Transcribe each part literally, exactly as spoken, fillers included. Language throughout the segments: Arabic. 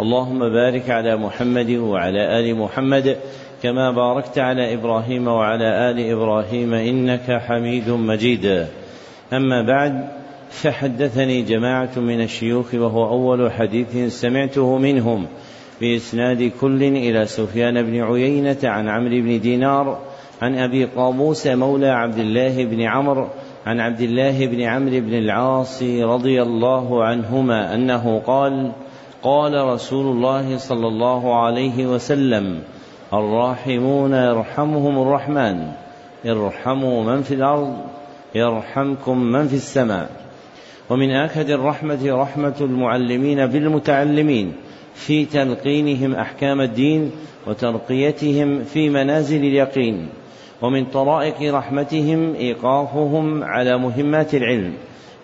اللهم بارك على محمد وعلى آل محمد كما باركت على إبراهيم وعلى آل إبراهيم إنك حميد مجيد. أما بعد، فحدثني جماعة من الشيوخ وهو أول حديث سمعته منهم بإسناد كل إلى سفيان بن عيينة عن عمرو بن دينار عن أبي قابوس مولى عبد الله بن عمرو عن عبد الله بن عمرو بن العاص رضي الله عنهما أنه قال: قال رسول الله صلى الله عليه وسلم: الراحمون يرحمهم الرحمن، ارحموا من في الأرض يرحمكم من في السماء. ومن آكد الرحمة رحمة المعلمين بالمتعلمين في تلقينهم أحكام الدين وترقيتهم في منازل اليقين، ومن طرائق رحمتهم إيقافهم على مهمات العلم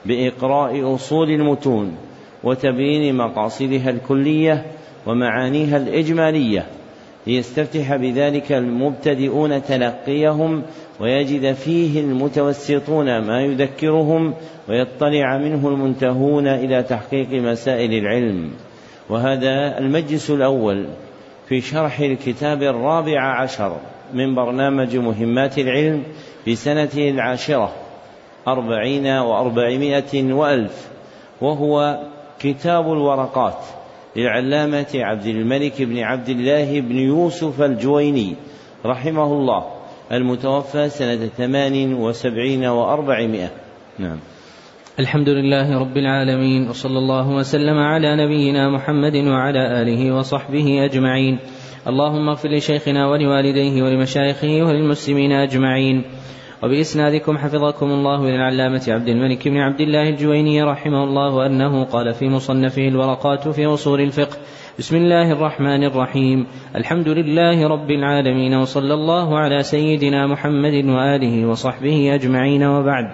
بإقراء أصول المتون وتبيين مقاصدها الكلية ومعانيها الإجمالية، ليستفتح بذلك المبتدئون تلقيهم ويجد فيه المتوسطون ما يذكرهم ويطلع منه المنتهون إلى تحقيق مسائل العلم. وهذا المجلس الأول في شرح الكتاب الرابع عشر من برنامج مهمات العلم بسنة العاشرة أربعين وأربعمائة وألف، وهو كتاب الورقات للعلامة عبد الملك بن عبد الله بن يوسف الجويني رحمه الله، المتوفى سنة ثمان وسبعين وأربعمائة. نعم. الحمد لله رب العالمين، وصلى الله وسلم على نبينا محمد وعلى آله وصحبه أجمعين. اللهم اغفر لشيخنا ولوالديه ولمشايخه وللمسلمين أجمعين. وبإسنادكم حفظكم الله للعلامة عبد الملك بن عبد الله الجويني رحمه الله أنه قال في مصنفه الورقات في أصول الفقه: بسم الله الرحمن الرحيم، الحمد لله رب العالمين، وصلى الله على سيدنا محمد وآله وصحبه أجمعين، وبعد.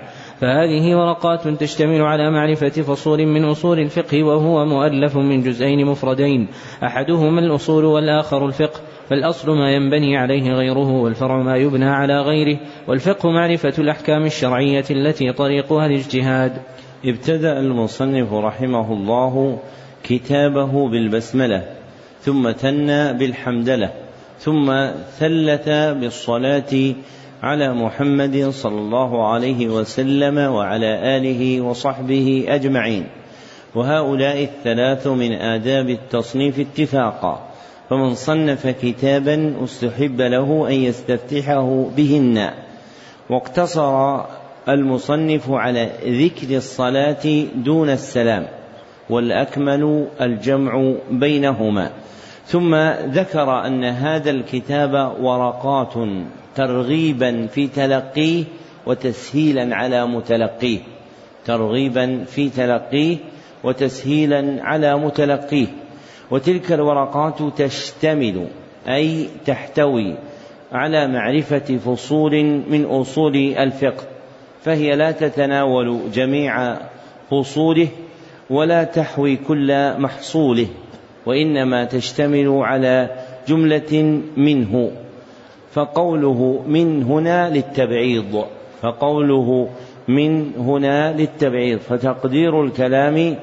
فهذه ورقات تشتمل على معرفة فصول من أصول الفقه، وهو مؤلف من جزئين مفردين، أحدهما الأصول والآخر الفقه، فالأصل ما ينبني عليه غيره، والفرع ما يبنى على غيره، والفقه معرفة الأحكام الشرعية التي طريقها الاجتهاد. ابتدأ المصنف رحمه الله كتابه بالبسملة، ثم ثنى بالحمدلة، ثم ثلث بالصلاة على محمد صلى الله عليه وسلم وعلى آله وصحبه أجمعين. وهؤلاء الثلاث من آداب التصنيف اتفاقا، فمن صنف كتابا استحب له أن يستفتحه بهن. واقتصر المصنف على ذكر الصلاة دون السلام، والأكمل الجمع بينهما. ثم ذكر أن هذا الكتاب ورقات ترغيبا في تلقيه وتسهيلا على متلقيه ترغيبا في تلقيه وتسهيلا على متلقيه. وتلك الورقات تشتمل أي تحتوي على معرفة فصول من أصول الفقه، فهي لا تتناول جميع فصوله ولا تحوي كل محصوله، وإنما تشتمل على جملة منه. فقوله من هنا للتبعيض فقوله من هنا للتبعيض فتقدير الكلام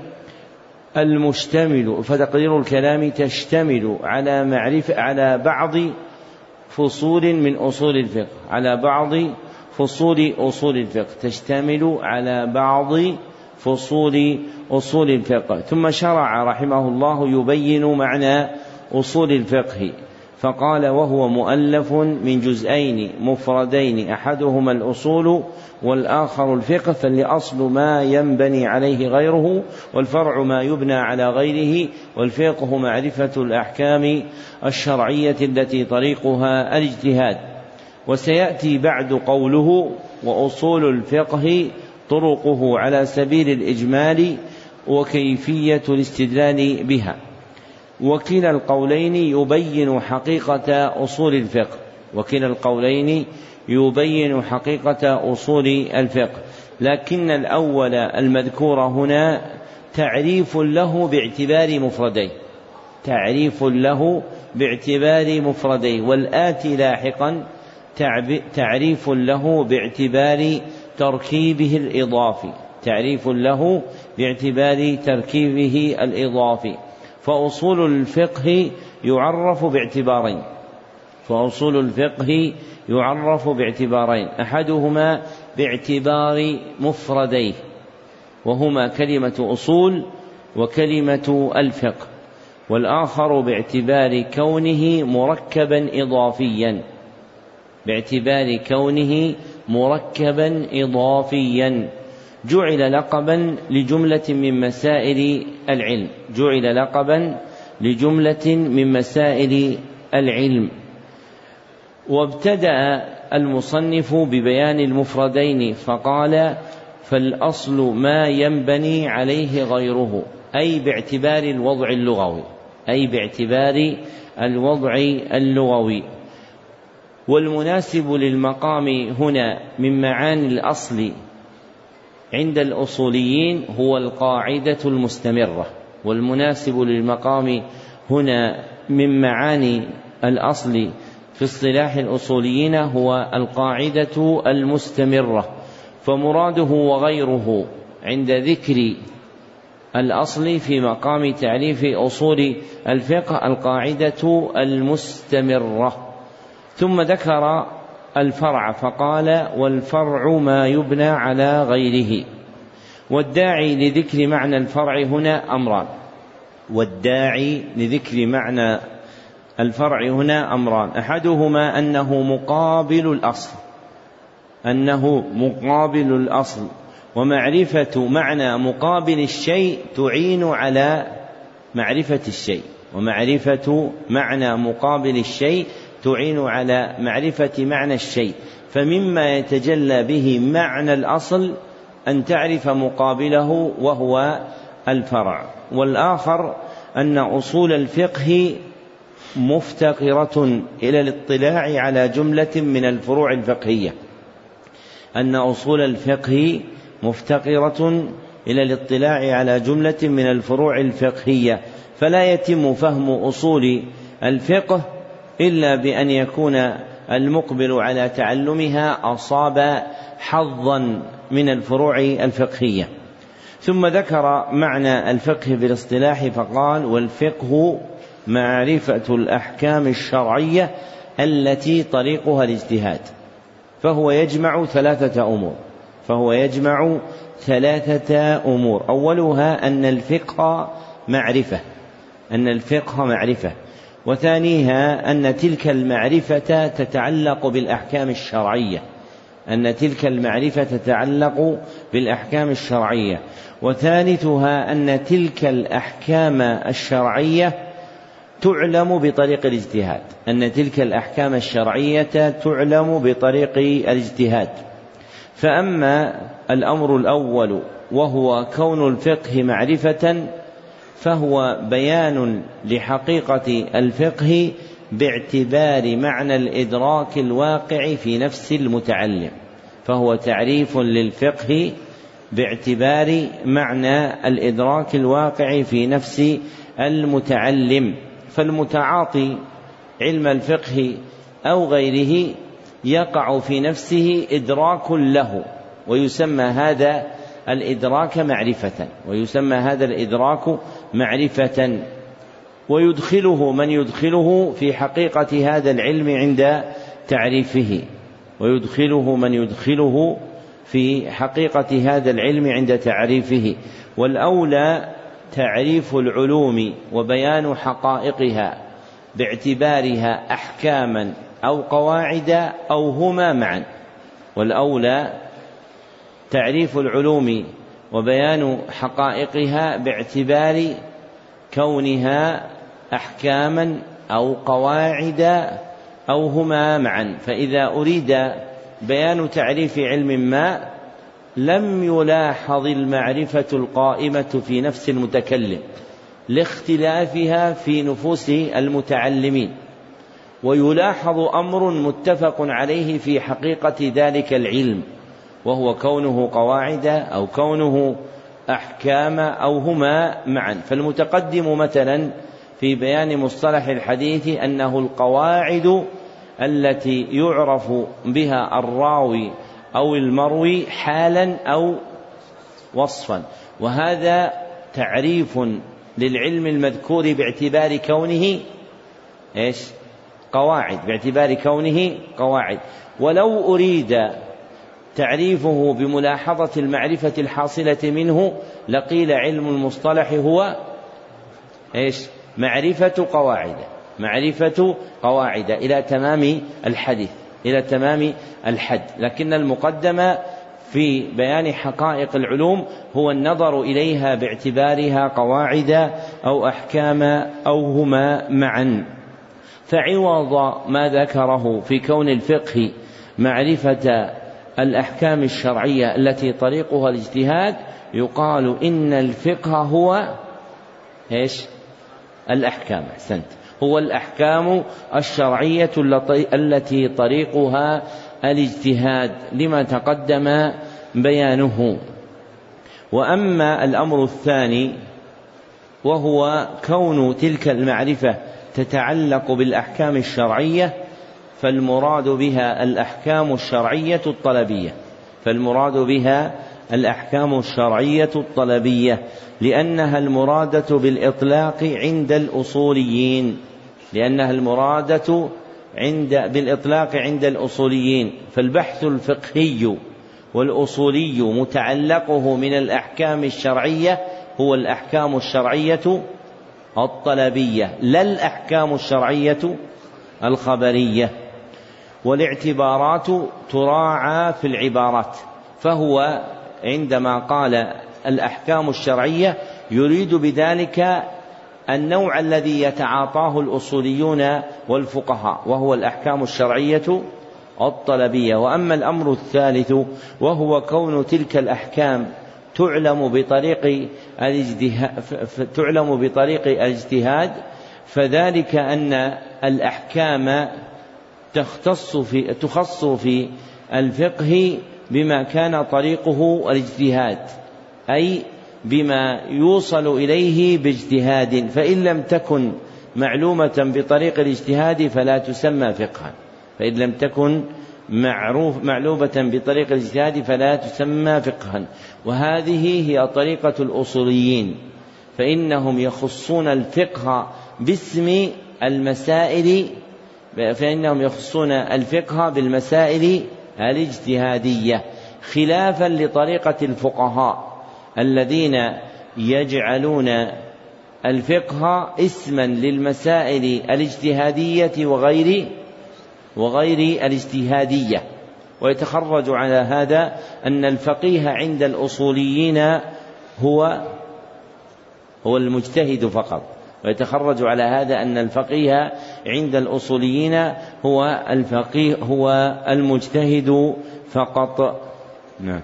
المشتمل فتقدير الكلام تشتمل على معرفة على بعض فصول من أصول الفقه على بعض فصول أصول الفقه تشتمل على بعض فصول أصول الفقه. ثم شرع رحمه الله يبين معنى أصول الفقه، فقال: وهو مؤلف من جزئين مفردين، أحدهما الأصول والآخر الفقه، فالأصل ما ينبني عليه غيره، والفرع ما يبنى على غيره، والفقه معرفة الأحكام الشرعية التي طريقها الاجتهاد. وسيأتي بعد قوله: وأصول الفقه طرقه على سبيل الإجمال وكيفية الاستدلال بها. وكلا القولين يبين حقيقة أصول الفقه، وكلا القولين يبين حقيقة أصول الفقه، لكن الأول المذكور هنا تعريف له باعتبار مفرديه، تعريف له باعتبار مفرديه، والآتي لاحقا تعريف له باعتبار تركيبه الإضافي، تعريف له باعتبار تركيبه الإضافي. فأصول الفقه يعرف باعتبارين، فأصول الفقه يعرف باعتبارين، أحدهما باعتبار مفرديه وهما كلمة أصول وكلمة الفقه، والآخر باعتبار كونه مركبا إضافيا، باعتبار كونه مركبا إضافيا جعل لقبا لجملة من مسائل العلم، جعل لقبا لجملة من مسائل العلم. وابتدأ المصنف ببيان المفردين فقال: فالأصل ما ينبني عليه غيره، أي باعتبار الوضع اللغوي، أي باعتبار الوضع اللغوي. والمناسب للمقام هنا من معاني الأصل عند الأصوليين هو القاعدة المستمرة، والمناسب للمقام هنا من معاني الأصل في اصطلاح الأصوليين هو القاعدة المستمرة، فمراده وغيره عند ذكر الأصل في مقام تعريف أصول الفقه القاعدة المستمرة. ثم ذكر الفرع فقال: والفرع ما يبنى على غيره. والداعي لذكر معنى الفرع هنا أمران، والداعي لذكر معنى الفرع هنا أمران، أحدهما أنه مقابل الأصل، أنه مقابل الأصل، ومعرفة معنى مقابل الشيء تعين على معرفة الشيء، ومعرفة معنى مقابل الشيء تعين على معرفة معنى الشيء، فمما يتجلى به معنى الأصل أن تعرف مقابله وهو الفرع. والآخر أن أصول الفقه مفتقرة إلى الاطلاع على جملة من الفروع الفقهية، أن أصول الفقه مفتقرة إلى الاطلاع على جملة من الفروع الفقهية، فلا يتم فهم أصول الفقه إلا بأن يكون المقبل على تعلمها أصاب حظا من الفروع الفقهية. ثم ذكر معنى الفقه بالاصطلاح فقال: والفقه معرفة الأحكام الشرعية التي طريقها الاجتهاد، فهو يجمع ثلاثة أمور، فهو يجمع ثلاثة أمور، أولها أن الفقه معرفة، أن الفقه معرفة، وثانيها أن تلك المعرفة تتعلق بالأحكام الشرعية، أن تلك المعرفة تتعلق بالأحكام الشرعية، وثالثها أن تلك الأحكام الشرعية تعلم بطريق الاجتهاد، أن تلك الأحكام الشرعية تعلم بطريق الاجتهاد. فأما الأمر الأول وهو كون الفقه معرفة فهو بيان لحقيقة الفقه باعتبار معنى الإدراك الواقع في نفس المتعلم، فهو تعريف للفقه باعتبار معنى الإدراك الواقع في نفس المتعلم. فالمتعاطي علم الفقه أو غيره يقع في نفسه إدراك له، ويسمى هذا الإدراك معرفة، ويسمى هذا الإدراك معرفة، ويدخله من يدخله في حقيقة هذا العلم عند تعريفه، ويدخله من يدخله في حقيقة هذا العلم عند تعريفه. والأولى تعريف العلوم وبيان حقائقها باعتبارها أحكاما أو قواعد أو هما معا، والأولى تعريف العلوم وبيان حقائقها باعتبار كونها أحكاما أو قواعد أو هما معا. فإذا أريد بيان تعريف علم ما لم يلاحظ المعرفة القائمة في نفس المتكلم، لاختلافها في نفوس المتعلمين. ويلاحظ أمر متفق عليه في حقيقة ذلك العلم، وهو كونه قواعد أو كونه أحكام أو هما معا. فالمتقدم مثلا في بيان مصطلح الحديث أنه القواعد التي يعرف بها الراوي أو المروي حالا أو وصفا، وهذا تعريف للعلم المذكور باعتبار كونه إيش؟ قواعد، باعتبار كونه قواعد. ولو أريد تعريفه بملاحظة المعرفة الحاصلة منه لقيل علم المصطلح هو إيش؟ معرفة قواعد، معرفة قواعد إلى تمام الحديث، إلى تمام الحد. لكن المقدم في بيان حقائق العلوم هو النظر إليها باعتبارها قواعد أو أحكام أو هما معا. فعوض ما ذكره في كون الفقه معرفة الأحكام الشرعية التي طريقها الاجتهاد، يقال إن الفقه هو إيش؟ الأحكام. أحسنت، هو الأحكام الشرعية التي طريقها الاجتهاد لما تقدم بيانه. وأما الأمر الثاني وهو كون تلك المعرفة تتعلق بالأحكام الشرعية، فالمراد بها الأحكام الشرعية الطلبية، فالمراد بها الأحكام الشرعية الطلبية لأنها المرادة بالإطلاق عند الأصوليين، لأنها المرادة عند بالإطلاق عند الأصوليين. فالبحث الفقهي والأصولي متعلقه من الأحكام الشرعية هو الأحكام الشرعية الطلبية لا الأحكام الشرعية الخبرية. والاعتبارات تراعى في العبارات، فهو عندما قال الأحكام الشرعية يريد بذلك النوع الذي يتعاطاه الأصوليون والفقهاء وهو الأحكام الشرعية الطلبية. وأما الأمر الثالث وهو كون تلك الأحكام تعلم بطريق الاجتهاد، تعلم بطريق الاجتهاد فذلك أن الأحكام تختص في تخص في الفقه بما كان طريقه الاجتهاد، أي بما يوصل إليه باجتهاد، فإن لم تكن معلومة بطريق الاجتهاد فلا تسمى فقها، فإن لم تكن معروف معلومة بطريق الاجتهاد فلا تسمى فقها. وهذه هي طريقة الأصوليين، فإنهم يخصون الفقه باسم المسائل، فإنهم يخصون الفقه بالمسائل الاجتهادية، خلافا لطريقة الفقهاء الذين يجعلون الفقه اسما للمسائل الاجتهادية وغير وغير الاجتهادية. ويتخرج على هذا أن الفقيه عند الأصوليين هو هو المجتهد فقط، ويتخرج على هذا أن الفقيه عند الأصوليين هو الفقيه هو المجتهد فقط. نعم.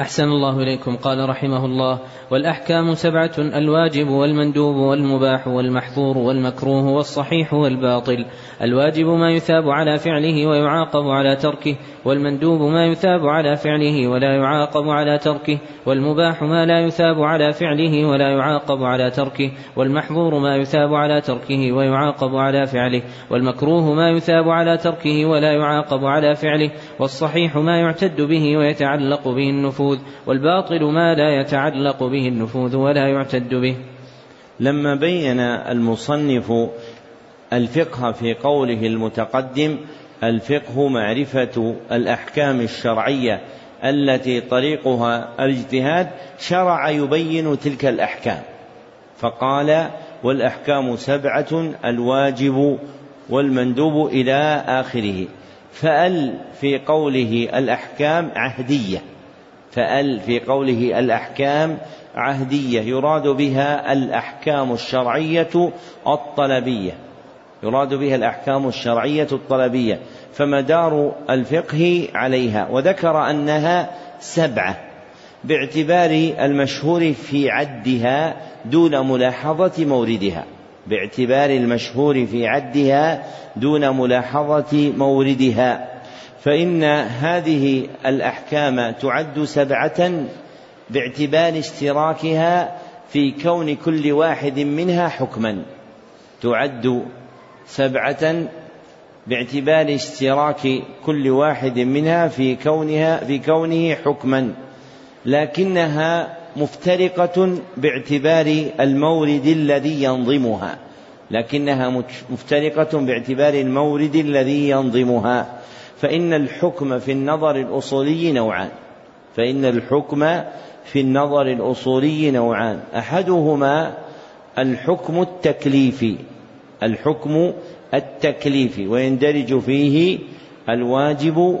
أحسن الله إليكم. قال رحمه الله: والأحكام سبعة: الواجب والمندوب والمباح والمحظور والمكروه والصحيح والباطل. الواجب ما يثاب على فعله ويعاقب على تركه، والمندوب ما يثاب على فعله ولا يعاقب على تركه، والمباح ما لا يثاب على فعله ولا يعاقب على تركه، والمحظور ما يثاب على تركه ويعاقب على فعله، والمكروه ما يثاب على تركه ولا يعاقب على فعله، والصحيح ما يعتد به ويتعلق به النفوذ، والباطل ما لا يتعلق به النفوذ ولا يعتد به. لما بين المصنف الفقه في قوله المتقدم: الفقه معرفة الأحكام الشرعية التي طريقها الاجتهاد، شرع يبين تلك الأحكام فقال: والأحكام سبعة: الواجب والمندوب إلى آخره. فأل في قوله الأحكام عهدية، فأل في قوله الأحكام عهدية يراد بها الأحكام الشرعية الطلبية، يراد بها الأحكام الشرعية الطلبية، فمدار الفقه عليها. وذكر أنها سبعة، باعتبار المشهور في عدها دون ملاحظة موردها باعتبار المشهور في عدها دون ملاحظة موردها فإن هذه الأحكام تعد سبعة باعتبار اشتراكها في كون كل واحد منها حكما تعد سبعة باعتبار اشتراك كل واحد منها في كونها في كونه حكما لكنها مفترقة باعتبار المورد الذي ينظمها لكنها مفترقة باعتبار المورد الذي ينظمها فإن الحكم في النظر الأصولي نوعان فإن الحكم في النظر الأصولي نوعان أحدهما الحكم التكليفي الحكم التكليفي ويندرج فيه الواجب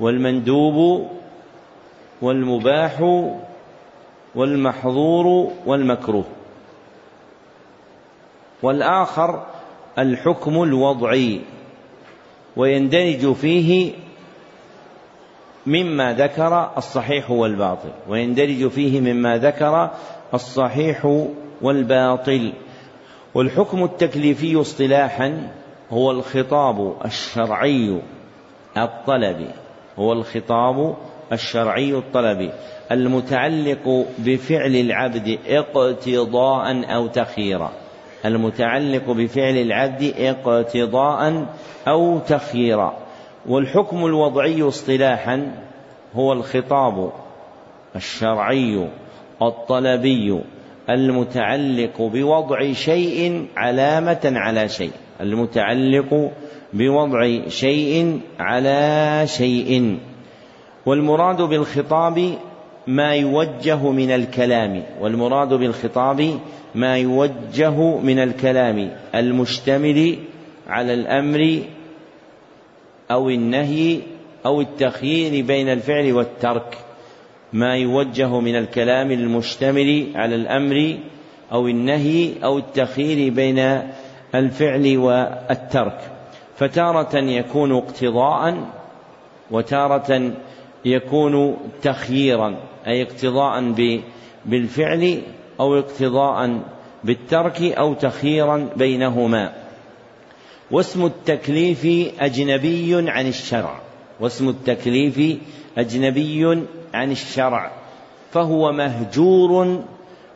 والمندوب والمباح والمحظور والمكروه والآخر الحكم الوضعي ويندرج فيه مما ذكر الصحيح والباطل ويندرج فيه مما ذكر الصحيح والباطل والحكم التكليفي اصطلاحا هو الخطاب الشرعي الطلبي هو الخطاب الشرعي الطلبي المتعلق بفعل العبد اقتضاء أو تخييرا المتعلق بفعل العبد اقتضاء أو تخييرا والحكم الوضعي اصطلاحا هو الخطاب الشرعي الطلبي المتعلق بوضع شيء علامة على شيء المتعلق بوضع شيء على شيء والمراد بالخطاب ما يوجه من الكلام والمراد بالخطاب ما يوجه من الكلام المشتمل على الأمر أو النهي أو التخيير بين الفعل والترك ما يوجه من الكلام المشتمل على الأمر أو النهي أو التخيير بين الفعل والترك فتارة يكون اقتضاء وتارة يكون تخييرا أي اقتضاء بالفعل أو اقتضاء بالترك أو تخييرا بينهما واسم التكليف أجنبي عن الشرع واسم التكليف أجنبي عن الشرع فهو مهجور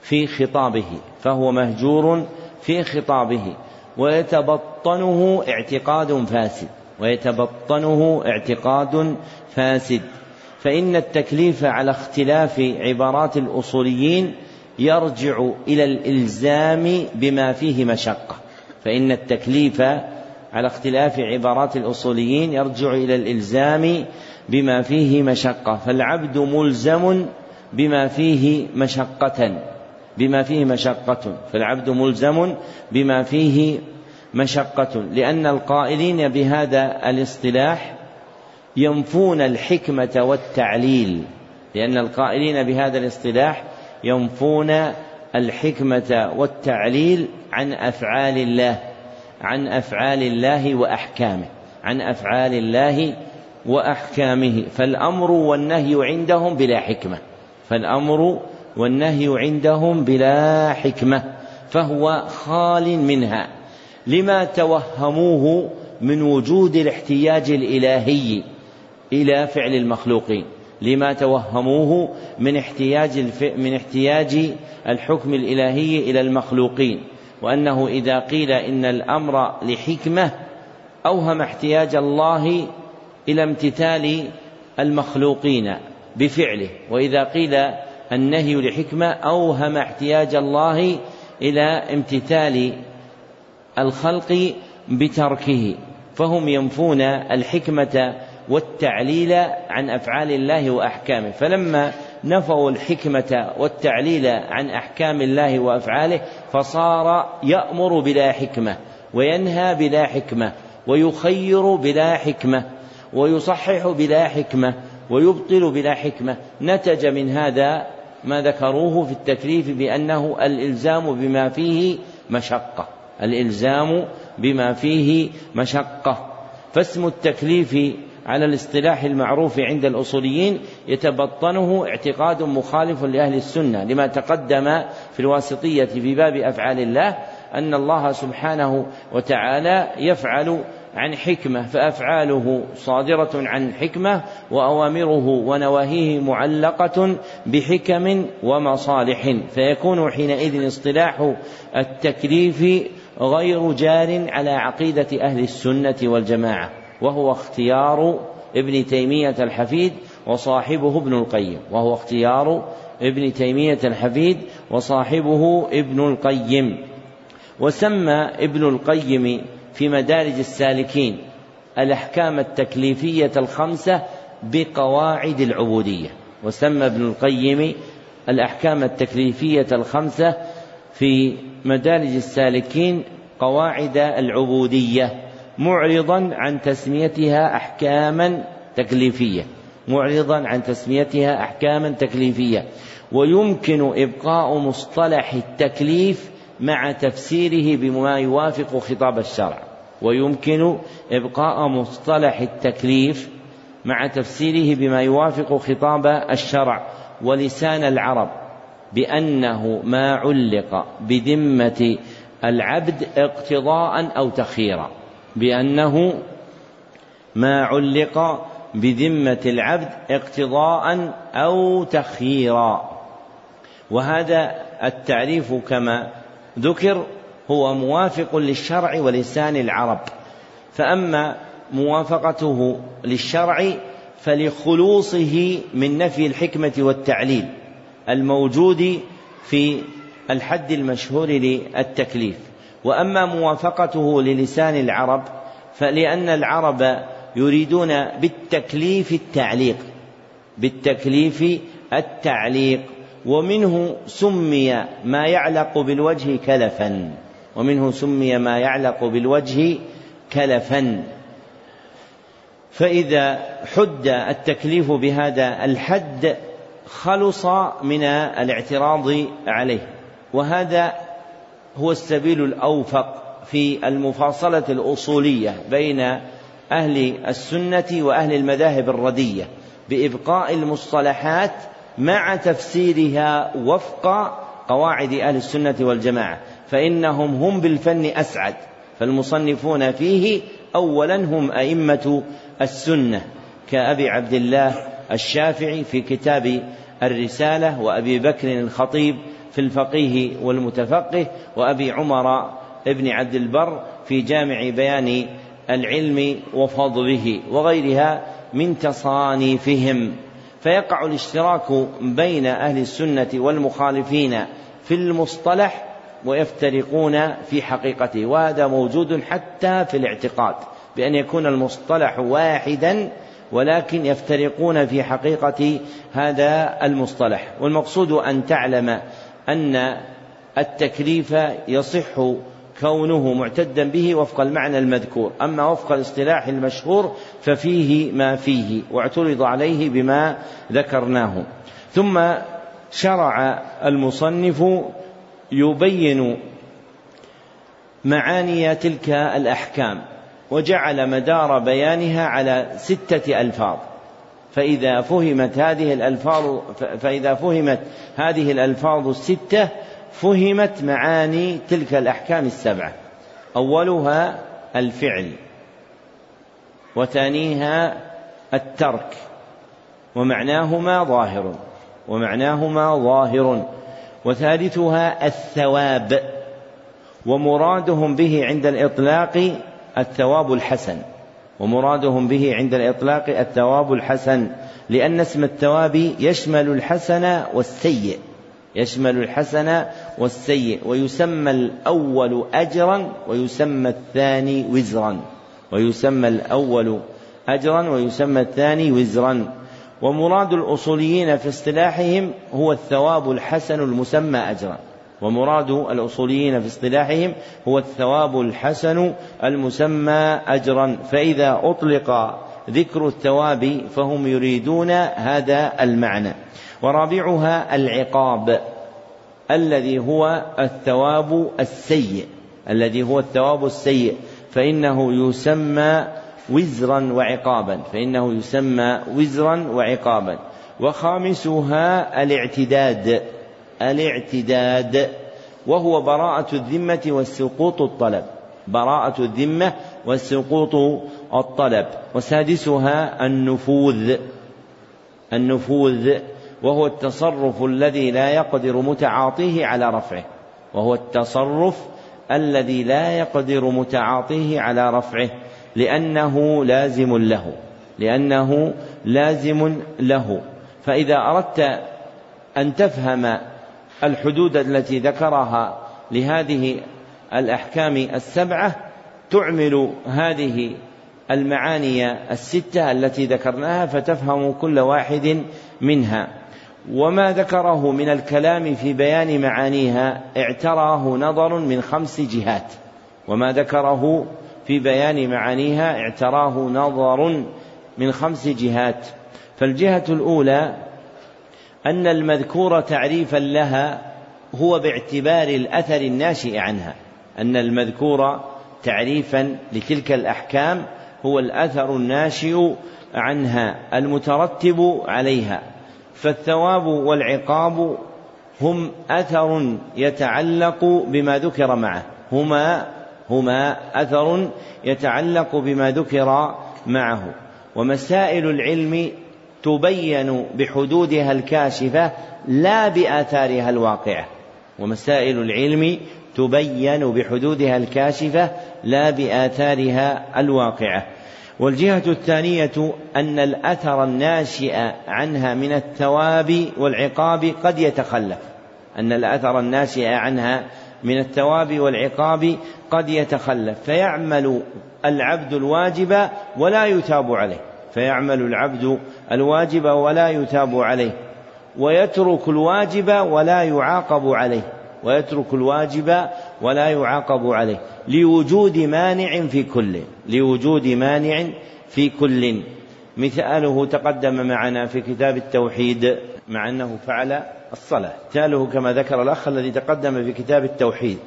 في خطابه فهو مهجور في خطابه ويتبطنه اعتقاد فاسد ويتبطنه اعتقاد فاسد فإن التكليف على اختلاف عبارات الأصوليين يرجع إلى الإلزام بما فيه مشقة فإن التكليف على اختلاف عبارات الأصوليين يرجع إلى الإلزام بما فيه مشقة فالعبد ملزم بما فيه مشقة بما فيه مشقة فالعبد ملزم بما فيه مشقة لأن القائلين بهذا الاصطلاح ينفون الحكمة والتعليل لأن القائلين بهذا الاصطلاح ينفون الحكمة والتعليل عن أفعال الله عن أفعال الله وأحكامه عن أفعال الله وأحكامه فالأمر والنهي عندهم بلا حكمة فالأمر والنهي عندهم بلا حكمة فهو خال منها لما توهموه من وجود الاحتياج الإلهي إلى فعل المخلوقين لما توهموه من احتياج الف... من احتياج الحكم الإلهي إلى المخلوقين وأنه إذا قيل إن الأمر لحكمة أوهم احتياج الله إلى امتثال المخلوقين بفعله وإذا قيل النهي لحكمة أوهم احتياج الله إلى امتثال الخلق بتركه فهم ينفون الحكمة والتعليل عن أفعال الله وأحكامه فلما نفوا الحكمة والتعليل عن أحكام الله وأفعاله فصار يأمر بلا حكمة وينهى بلا حكمة ويخير بلا حكمة ويصحح بلا حكمة ويبطل بلا حكمة نتج من هذا ما ذكروه في التكليف بأنه الإلزام بما فيه مشقة الإلزام بما فيه مشقة فاسم التكليف على الاصطلاح المعروف عند الأصوليين يتبطنه اعتقاد مخالف لأهل السنة لما تقدم في الواسطية في باب أفعال الله، أن الله سبحانه وتعالى يفعل عن حكمة، فأفعاله صادرة عن حكمة، وأوامره ونواهيه معلقة بحكم ومصالح، فيكون حينئذ اصطلاح التكليف غير جار على عقيدة أهل السنة والجماعة، وهو اختيار ابن تيمية الحفيد وصاحبه ابن القيم، وهو اختيار ابن تيمية الحفيد وصاحبه ابن القيم. وسمى ابن القيم في مدارج السالكين الأحكام التكليفية الخمسة بقواعد العبودية، وسمى ابن القيم الأحكام التكليفية الخمسة في مدارج السالكين قواعد العبودية، معرضا عن تسميتها أحكاما تكليفية، معرضا عن تسميتها أحكاما تكليفية. ويمكن إبقاء مصطلح التكليف مع تفسيره بما يوافق خطاب الشرع، ويمكن إبقاء مصطلح التكليف مع تفسيره بما يوافق خطاب الشرع ولسان العرب، بأنه ما علق بذمة العبد اقتضاء أو تخييرا، بأنه ما علق بذمة العبد اقتضاء أو تخييرا. وهذا التعريف كما ذكر هو موافق للشرع ولسان العرب، فأما موافقته للشرع فلخلوصه من نفي الحكمة والتعليل الموجود في الحد المشهور للتكليف، وأما موافقته للسان العرب فلأن العرب يريدون بالتكليف التعليق، بالتكليف التعليق، ومنه سمي ما يعلق بالوجه كلفا، ومنه سمي ما يعلق بالوجه كلفا. فإذا حد التكليف بهذا الحد خلص من الاعتراض عليه، وهذا هو السبيل الأوفق في المفاصلة الأصولية بين أهل السنة وأهل المذاهب الردية، بإبقاء المصطلحات مع تفسيرها وفق قواعد أهل السنة والجماعة، فإنهم هم بالفن أسعد، فالمصنفون فيه أولا هم أئمة السنة كأبي عبد الله الشافعي في كتاب الرسالة، وأبي بكر الخطيب في الفقيه والمتفقه، وأبي عمر ابن عبد البر في جامع بيان العلم وفضله، وغيرها من تصانيفهم. فيقع الاشتراك بين أهل السنة والمخالفين في المصطلح، ويفترقون في حقيقته، وهذا موجود حتى في الاعتقاد، بأن يكون المصطلح واحدا ولكن يفترقون في حقيقة هذا المصطلح. والمقصود أن تعلم أن التكليف يصح كونه معتدا به وفق المعنى المذكور، أما وفق الاصطلاح المشهور ففيه ما فيه، واعترض عليه بما ذكرناه. ثم شرع المصنف يبين معاني تلك الأحكام، وجعل مدار بيانها على ستة ألفاظ، فإذا فهمت هذه الألفاظ فإذا فهمت هذه الألفاظ الستة فهمت معاني تلك الأحكام السبعة. أولها الفعل، وثانيها الترك، ومعناهما ظاهر ومعناهما ظاهر وثالثها الثواب، ومرادهم به عند الإطلاق الثواب الحسن، ومرادهم به عند الإطلاق الثواب الحسن، لأن اسم الثواب يشمل الحسن والسيء، يشمل الحسن والسيء، ويسمى الأول أجرا ويسمى الثاني وزرا، ويسمى الأول أجرا ويسمى الثاني وزرا. ومراد الأصوليين في اصطلاحهم هو الثواب الحسن المسمى أجرا، ومراد الأصوليين في اصطلاحهم هو الثواب الحسن المسمى أجرا. فإذا أطلق ذكر الثواب فهم يريدون هذا المعنى. ورابعها العقاب، الذي هو الثواب السيء، الذي هو الثواب السيء، فإنه يسمى وزرا وعقابا، فإنه يسمى وزرا وعقابا. وخامسها الاعتداد، الاعتداد وهو براءة الذمة والسقوط الطلب، براءة الذمة والسقوط الطلب. وسادسها النفوذ، النفوذ وهو التصرف الذي لا يقدر متعاطيه على رفعه، وهو التصرف الذي لا يقدر متعاطيه على رفعه لأنه لازم له، لأنه لازم له. فإذا أردت أن تفهم الحدود التي ذكرها لهذه الأحكام السبعة تعمل هذه المعاني الستة التي ذكرناها فتفهم كل واحد منها. وما ذكره من الكلام في بيان معانيها اعتراه نظر من خمس جهات، وما ذكره في بيان معانيها اعتراه نظر من خمس جهات. فالجهة الأولى أن المذكور تعريفا لها هو باعتبار الأثر الناشئ عنها، أن المذكور تعريفا لتلك الأحكام هو الأثر الناشئ عنها المترتب عليها، فالثواب والعقاب هم أثر يتعلق بما ذكر معه، هما هما أثر يتعلق بما ذكر معه. ومسائل العلم تبين بحدودها الكاشفة لا بآثارها الواقعة، ومسائل العلم تبين بحدودها الكاشفة لا بآثارها الواقعة. والجهة الثانية أن الأثر الناشئ عنها من الثواب والعقاب قد يتخلف، أن الأثر الناشئ عنها من الثواب والعقاب قد يتخلف، فيعمل العبد الواجب ولا يتاب عليه، فيعمل العبد الواجب ولا يتاب عليه، ويترك الواجب ولا يعاقب عليه، ويترك الواجب ولا يعاقب عليه لوجود مانع في كل، لوجود مانع في كل. مثاله تقدم معنا في كتاب التوحيد مع أنه فعل الصلاة. مثاله كما ذكر الأخ الذي تقدم في كتاب التوحيد: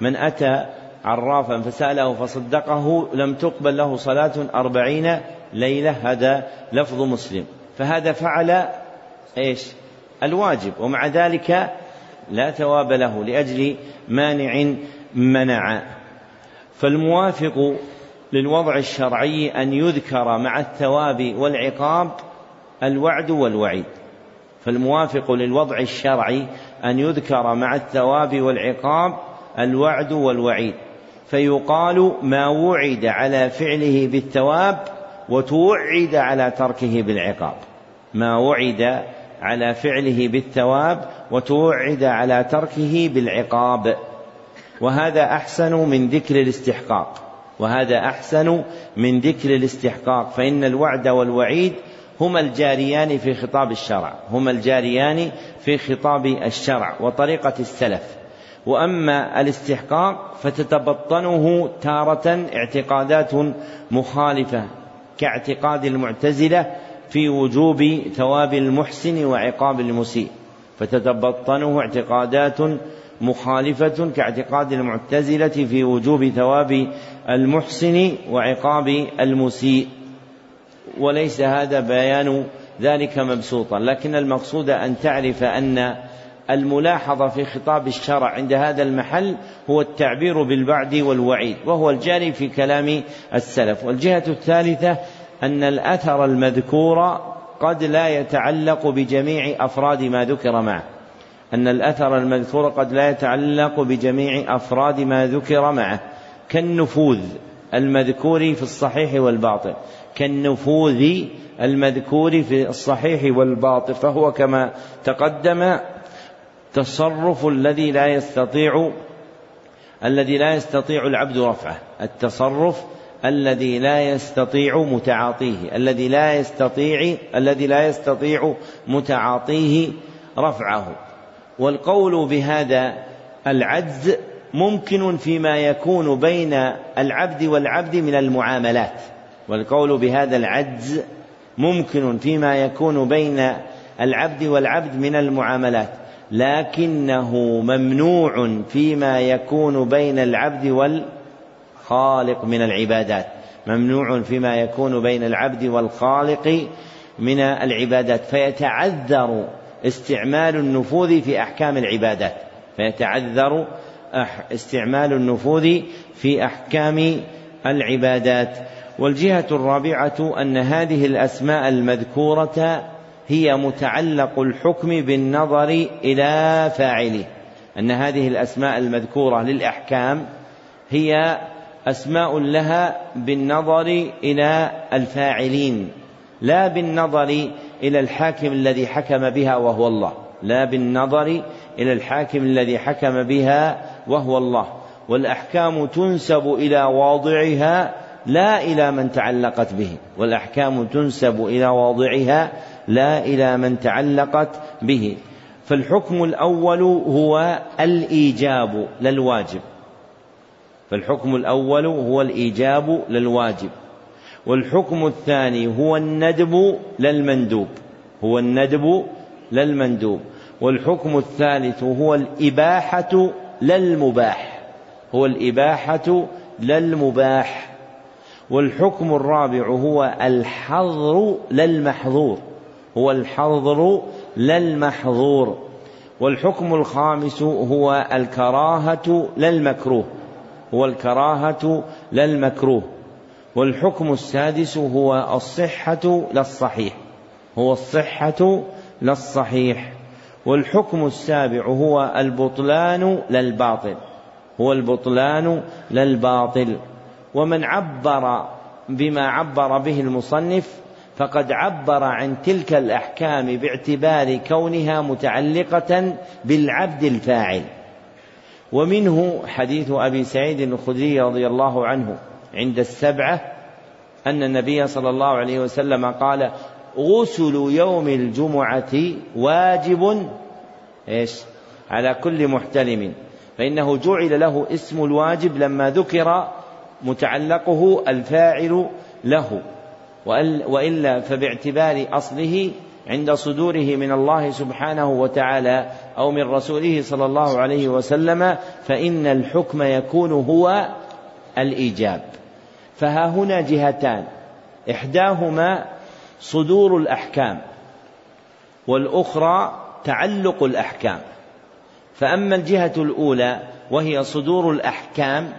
من أتى عرافا فسأله فصدقه لم تقبل له صلاة أربعين ليلة، هذا لفظ مسلم. فهذا فعل إيش؟ الواجب، ومع ذلك لا ثواب له لأجل مانع منع. فالموافق للوضع الشرعي أن يذكر مع الثواب والعقاب الوعد والوعيد، فالموافق للوضع الشرعي أن يذكر مع الثواب والعقاب الوعد والوعيد، فيقال ما وعد على فعله بالثواب وتوعد على تركه بالعقاب، ما وعد على فعله بالثواب وتوعد على تركه بالعقاب. وهذا أحسن من ذكر الاستحقاق، وهذا أحسن من ذكر الاستحقاق، فإن الوعد والوعيد هما الجاريان في خطاب الشرع، هما الجاريان في خطاب الشرع وطريقة السلف. وأما الاستحقاق فتتبطنه تارة اعتقادات مخالفة كاعتقاد المعتزلة في وجوب ثواب المحسن وعقاب المسيء، فتتبطنه اعتقادات مخالفة كاعتقاد المعتزلة في وجوب ثواب المحسن وعقاب المسيء، وليس هذا بيان ذلك مبسوطا، لكن المقصود أن تعرف أن الملاحظة في خطاب الشرع عند هذا المحل هو التعبير بالوعد والوعيد، وهو الجاري في كلام السلف. والجهة الثالثة أن الأثر المذكور قد لا يتعلق بجميع أفراد ما ذكر معه، أن الأثر المذكور قد لا يتعلق بجميع أفراد ما ذكر معه، كالنفوذ المذكور في الصحيح والباطل، كالنفوذ المذكور في الصحيح والباطل، فهو كما تقدم التصرف الذي لا يستطيع الذي لا يستطيع العبد رفعه، التصرف الذي لا يستطيع متعاطيه، الذي لا يستطيع الذي لا يستطيع متعاطيه رفعه. والقول بهذا العجز ممكن فيما يكون بين العبد والعبد من المعاملات، والقول بهذا العجز ممكن فيما يكون بين العبد والعبد من المعاملات، لكنه ممنوع فيما يكون بين العبد والخالق من العبادات، ممنوع فيما يكون بين العبد والخالق من العبادات، فيتعذر استعمال النفوذ في أحكام العبادات فيتعذر استعمال النفوذ في أحكام العبادات. والجهة الرابعة أن هذه الأسماء المذكورة هي متعلق الحكم بالنظر إلى فاعله، أن هذه الأسماء المذكورة للأحكام هي أسماء لها بالنظر إلى الفاعلين، لا بالنظر إلى الحاكم الذي حكم بها وهو الله، لا بالنظر إلى الحاكم الذي حكم بها وهو الله. والأحكام تنسب إلى واضعها لا إلى من تعلقت به، والأحكام تنسب إلى واضعها لا إلى من تعلقت به. فالحكم الأول هو الإيجاب للواجب، فالحكم الأول هو الإيجاب للواجب. والحكم الثاني هو الندب للمندوب، هو الندب للمندوب. والحكم الثالث هو الإباحة للمباح، هو الإباحة للمباح. والحكم الرابع هو الحظر للمحظور، هو الحظر للمحظور. والحكم الخامس هو الكراهة للمكروه، هو الكراهة للمكروه. والحكم السادس هو الصحة للصحيح، هو الصحة للصحيح. والحكم السابع هو البطلان للباطل، هو البطلان للباطل. ومن عبر بما عبر به المصنف فقد عبر عن تلك الأحكام باعتبار كونها متعلقة بالعبد الفاعل. ومنه حديث أبي سعيد الخدري رضي الله عنه عند السبعة أن النبي صلى الله عليه وسلم قال: غسل يوم الجمعة واجب إيش على كل محتلم، فإنه جعل له اسم الواجب لما ذكر متعلقه الفاعل له، وإلا فباعتبار أصله عند صدوره من الله سبحانه وتعالى أو من رسوله صلى الله عليه وسلم فإن الحكم يكون هو الإيجاب. فها هنا جهتان، إحداهما صدور الأحكام والأخرى تعلق الأحكام. فأما الجهة الأولى وهي صدور الأحكام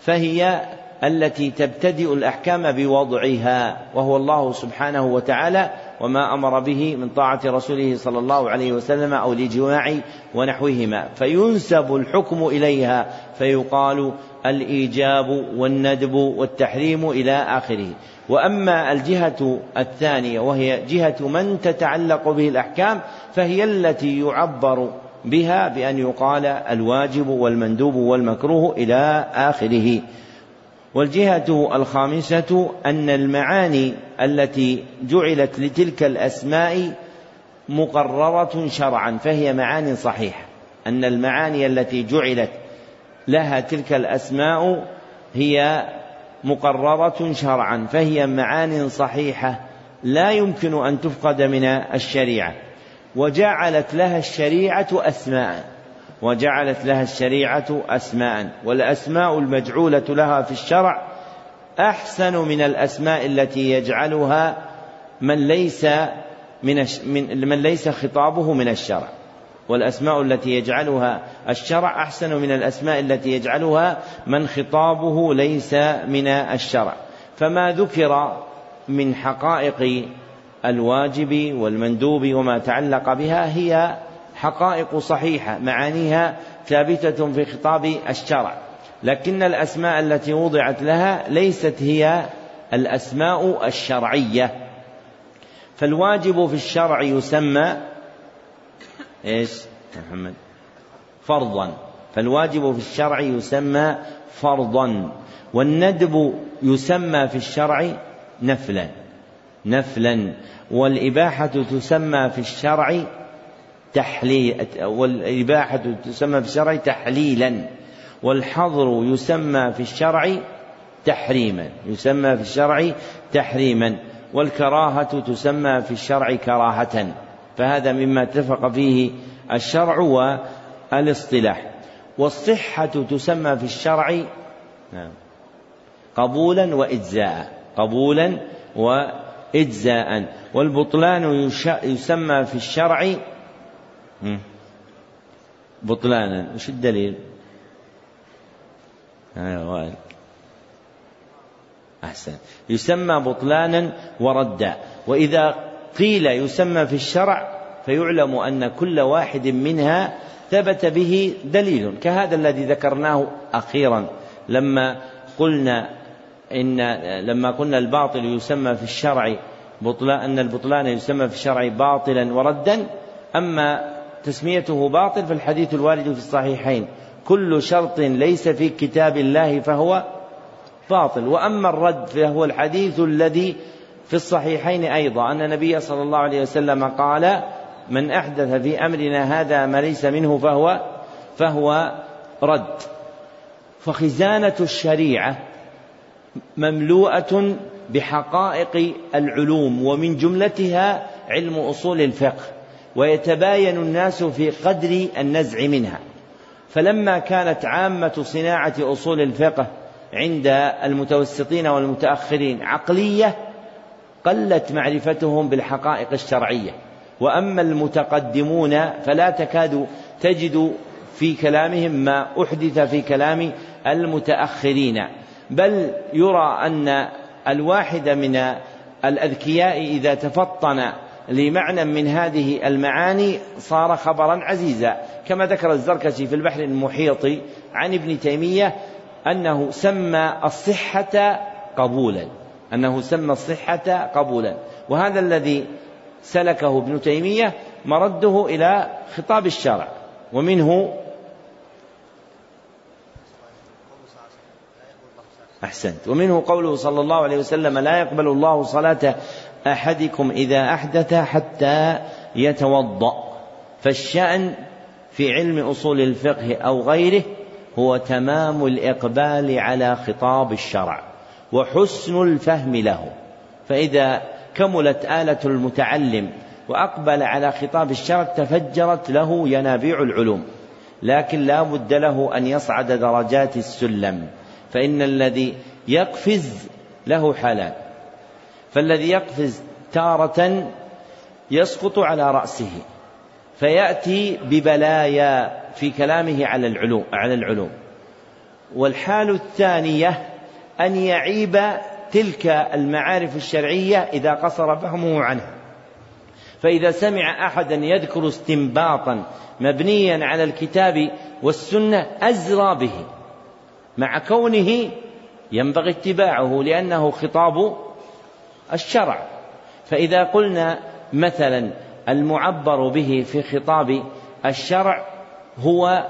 فهي التي تبتدئ الأحكام بوضعها، وهو الله سبحانه وتعالى وما أمر به من طاعة رسوله صلى الله عليه وسلم أو لجماع ونحوهما، فينسب الحكم إليها فيقال الإيجاب والندب والتحريم إلى آخره. وأما الجهة الثانية وهي جهة من تتعلق به الأحكام فهي التي يعبر بها بأن يقال الواجب والمندوب والمكروه إلى آخره. والجهة الخامسة أن المعاني التي جعلت لتلك الأسماء مقررة شرعا فهي معاني صحيحة، أن المعاني التي جعلت لها تلك الأسماء هي مقررة شرعا فهي معاني صحيحة لا يمكن أن تفقد من الشريعة. وجعلت لها الشريعة أسماء، وجعلت لها الشريعة أسماء، والأسماء المجعولة لها في الشرع أحسن من الأسماء التي يجعلها من ليس من من ليس خطابه من الشرع، والأسماء التي يجعلها الشرع أحسن من الأسماء التي يجعلها من خطابه ليس من الشرع. فما ذكر من حقائق الواجب والمندوب وما تعلق بها هي حقائق صحيحة معانيها ثابتة في خطاب الشرع، لكن الأسماء التي وضعت لها ليست هي الأسماء الشرعية. فالواجب في الشرع يسمى إيش محمد فرضا، فالواجب في الشرع يسمى فرضا. والندب يسمى في الشرع نفلا نفلا والإباحة تسمى في الشرع تحليل، والإباحة تسمى في الشرع تحليلا، والحظر يسمى في الشرع تحريما، يسمى في الشرع تحريما، والكراهة تسمى في الشرع كراهة. فهذا مما اتفق فيه الشرع والاصطلاح. والصحة تسمى في الشرع قبولا وإجزاء، قبولا وإجزاء. والبطلان يسمى في الشرع بطلانا. وش الدليل؟ أحسن، يسمى بطلانا وردا. وإذا قيل يسمى في الشرع فيعلم أن كل واحد منها ثبت به دليل، كهذا الذي ذكرناه أخيرا لما قلنا إن لما قلنا الباطل يسمى في الشرع بطلان، أن البطلان يسمى في الشرع باطلا وردا. أما تسميته باطل فالحديث الوارد في الصحيحين: كل شرط ليس في كتاب الله فهو باطل. وأما الرد فهو الحديث الذي في الصحيحين أيضا أن النبي صلى الله عليه وسلم قال: من أحدث في أمرنا هذا ما ليس منه فهو فهو رد. فخزانة الشريعة مملوءة بحقائق العلوم، ومن جملتها علم أصول الفقه، ويتباين الناس في قدر النزع منها. فلما كانت عامة صناعة أصول الفقه عند المتوسطين والمتأخرين عقلية، قلت معرفتهم بالحقائق الشرعية. وأما المتقدمون فلا تكاد تجد في كلامهم ما أحدث في كلام المتأخرين، بل يرى أن الواحد من الأذكياء إذا تفطن لمعنى من هذه المعاني صار خبرا عزيزا، كما ذكر الزركشي في البحر المحيط عن ابن تيمية أنه سمى الصحة قبولا، أنه سمى الصحة قبولا. وهذا الذي سلكه ابن تيمية مرده إلى خطاب الشرع، ومنه أحسنت ومنه قوله صلى الله عليه وسلم: لا يقبل الله صلاة أحدكم إذا أحدث حتى يتوضأ. فالشأن في علم أصول الفقه أو غيره هو تمام الإقبال على خطاب الشرع وحسن الفهم له. فإذا كملت آلة المتعلم وأقبل على خطاب الشرع تفجرت له ينابيع العلوم، لكن لا بد له أن يصعد درجات السلم، فإن الذي يقفز له حالان. فالذي يقفز تارة يسقط على رأسه فيأتي ببلايا في كلامه على العلوم, على العلوم والحال الثانية أن يعيب تلك المعارف الشرعية إذا قصر فهمه عنها. فإذا سمع أحدا يذكر استنباطا مبنيا على الكتاب والسنة أزرى به، مع كونه ينبغي اتباعه لأنه خطاب الشرع. فإذا قلنا مثلا المعبر به في خطاب الشرع هو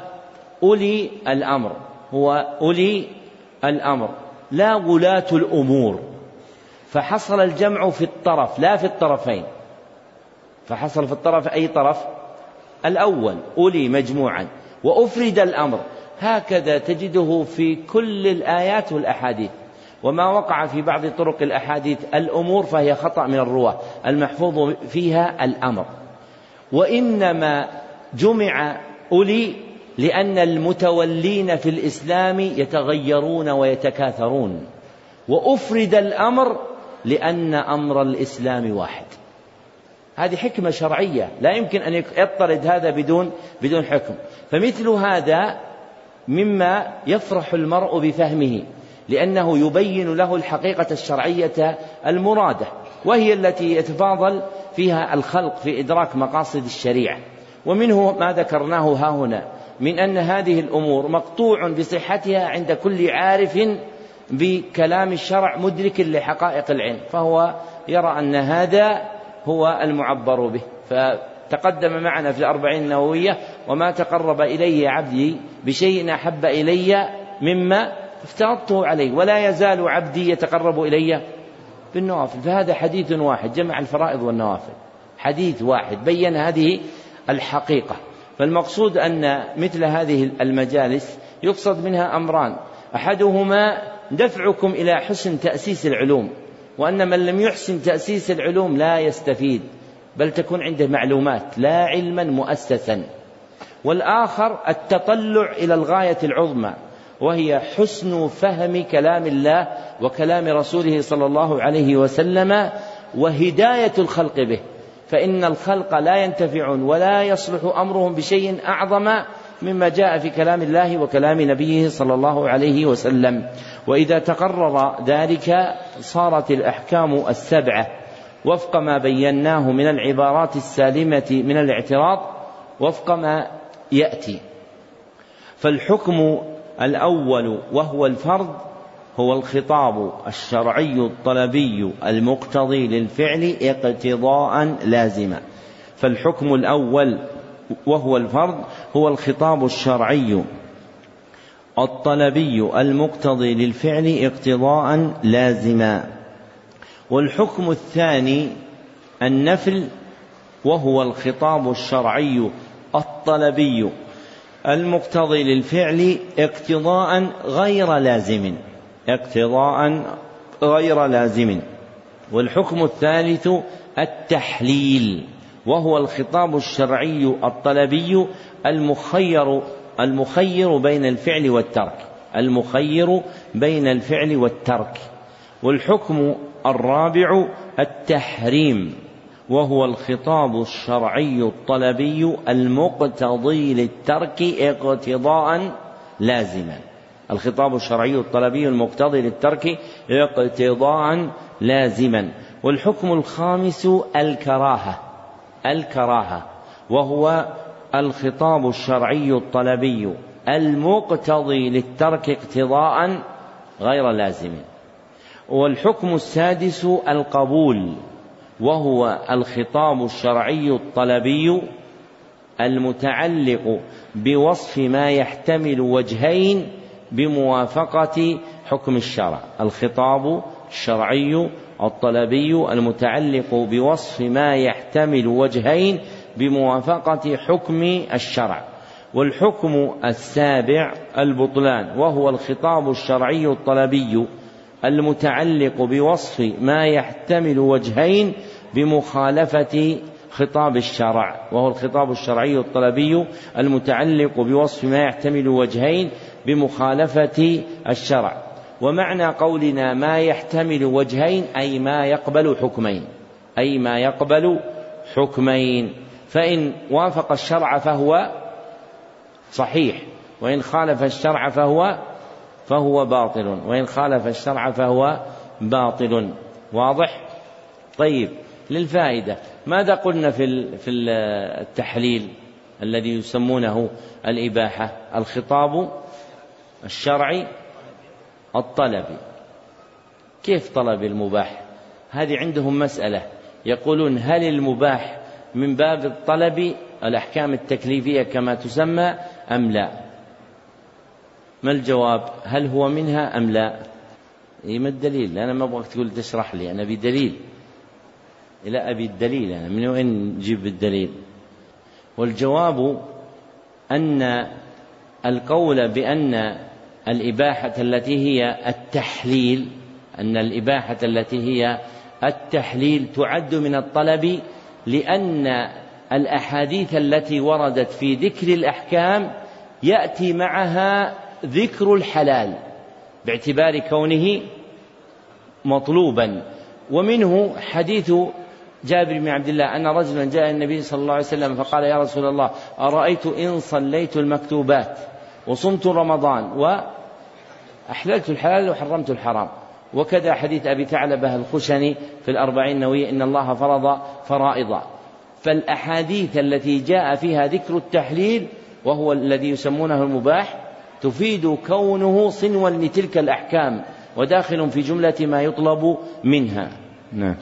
أولي الأمر، هو أولي الأمر لا ولاة الأمور، فحصل الجمع في الطرف لا في الطرفين، فحصل في الطرف أي طرف؟ الأول، أولي مجموعا، وأفرد الأمر. هكذا تجده في كل الآيات والأحاديث. وما وقع في بعض طرق الأحاديث الأمور فهي خطأ من الرواة، المحفوظ فيها الأمر، وإنما جمع أولي لأن المتولين في الإسلام يتغيرون ويتكاثرون، وأفرد الأمر لأن أمر الإسلام واحد. هذه حكمة شرعية لا يمكن أن يطرد هذا بدون بدون حكم. فمثل هذا مما يفرح المرء بفهمه، لأنه يبين له الحقيقة الشرعية المرادة، وهي التي يتفاضل فيها الخلق في إدراك مقاصد الشريعة. ومنه ما ذكرناه ها هنا من أن هذه الأمور مقطوع بصحتها عند كل عارف بكلام الشرع مدرك لحقائق العلم، فهو يرى أن هذا هو المعبر به. فتقدم معنا في الأربعين النووية: وما تقرب إلي عبدي بشيء أحب إلي مما افترضته عليه، ولا يزال عبدي يتقرب إلي بالنوافل. فهذا حديث واحد جمع الفرائض والنوافل، حديث واحد بين هذه الحقيقة. فالمقصود أن مثل هذه المجالس يقصد منها أمران: أحدهما دفعكم إلى حسن تأسيس العلوم، وأن من لم يحسن تأسيس العلوم لا يستفيد، بل تكون عنده معلومات لا علما مؤسسا. والآخر التطلع إلى الغاية العظمى، وهي حسن فهم كلام الله وكلام رسوله صلى الله عليه وسلم وهداية الخلق به، فإن الخلق لا ينتفعون ولا يصلح أمرهم بشيء أعظم مما جاء في كلام الله وكلام نبيه صلى الله عليه وسلم. وإذا تقرر ذلك صارت الأحكام السبعة وفق ما بيناه من العبارات السالمة من الاعتراض وفق ما يأتي. فالحكم الأول وهو الفرض هو الخطاب الشرعي الطلبي المقتضي للفعل اقتضاء لازما. فالحكم الأول وهو الفرض هو الخطاب الشرعي الطلبي المقتضي للفعل اقتضاء لازما. والحكم الثاني النفل وهو الخطاب الشرعي الطلبي المقتضي للفعل اقتضاء غير لازم اقتضاء غير لازم. والحكم الثالث التحليل وهو الخطاب الشرعي الطلبي المخير المخير بين الفعل والترك المخير بين الفعل والترك. والحكم الرابع التحريم وهو الخطاب الشرعي الطلبي المقتضي للترك اقتضاء لازما الخطاب الشرعي الطلبي المقتضي للترك اقتضاء لازما. والحكم الخامس الكراهة الكراهة وهو الخطاب الشرعي الطلبي المقتضي للترك اقتضاء غير لازم. والحكم السادس القبول وهو الخطاب الشرعي الطلبي المتعلق بوصف ما يحتمل وجهين بموافقة حكم الشرع الخطاب الشرعي الطلبي المتعلق بوصف ما يحتمل وجهين بموافقة حكم الشرع. والحكم السابع البطلان وهو الخطاب الشرعي الطلبي المتعلق بوصف ما يحتمل وجهين بمخالفة خطاب الشرع وهو الخطاب الشرعي الطلبي المتعلق بوصف ما يحتمل وجهين بمخالفة الشرع. ومعنى قولنا ما يحتمل وجهين أي ما يقبل حكمين أي ما يقبل حكمين فإن وافق الشرع فهو صحيح وإن خالف الشرع فهو فهو باطل وإن خالف الشرع فهو باطل. واضح؟ طيب للفائدة ماذا قلنا في في التحليل الذي يسمونه الإباحة؟ الخطاب الشرعي الطلبي كيف طلب المباح؟ هذه عندهم مسألة يقولون هل المباح من باب الطلب الأحكام التكليفية كما تسمى أم لا؟ ما الجواب؟ هل هو منها أم لا؟ إيه ما الدليل؟ أنا ما أبغاك تقول تشرح لي، أنا أبي دليل. لا أبي الدليل، أنا من وين نجيب الدليل؟ والجواب أن القول بأن الإباحة التي هي التحليل أن الإباحة التي هي التحليل تعد من الطلب لأن الأحاديث التي وردت في ذكر الأحكام يأتي معها ذكر الحلال باعتبار كونه مطلوبا. ومنه حديث جابر بن عبد الله أن رجلا جاء النبي صلى الله عليه وسلم فقال يا رسول الله أرأيت إن صليت المكتوبات وصمت رمضان وأحللت الحلال وحرمت الحرام. وكذا حديث أبي ثعلبة الخشني في الأربعين النووية إن الله فرض فرائضا. فالأحاديث التي جاء فيها ذكر التحليل وهو الذي يسمونه المباح تفيد كونه صنوا لتلك الأحكام وداخل في جملة ما يطلب منها. نعم.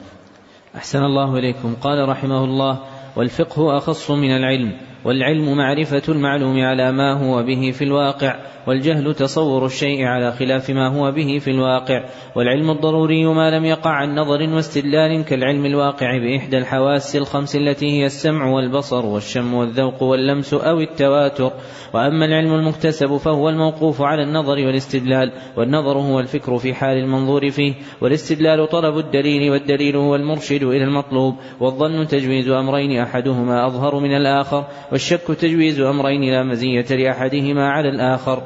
أحسن الله إليكم. قال رحمه الله والفقه أخص من العلم، والعلم معرفة المعلوم على ما هو به في الواقع، والجهل تصور الشيء على خلاف ما هو به في الواقع. والعلم الضروري ما لم يقع عن نظر واستدلال كالعلم الواقع بإحدى الحواس الخمس التي هي السمع والبصر والشم والذوق واللمس أو التواتر. وأما العلم المكتسب فهو الموقوف على النظر والاستدلال، والنظر هو الفكر في حال المنظور فيه، والاستدلال طلب الدليل، والدليل هو المرشد إلى المطلوب. والظن تجويز أمرين أحدهما أظهر من الآخر، والشك تجويز أمرين لا مزية لأحدهما على الآخر.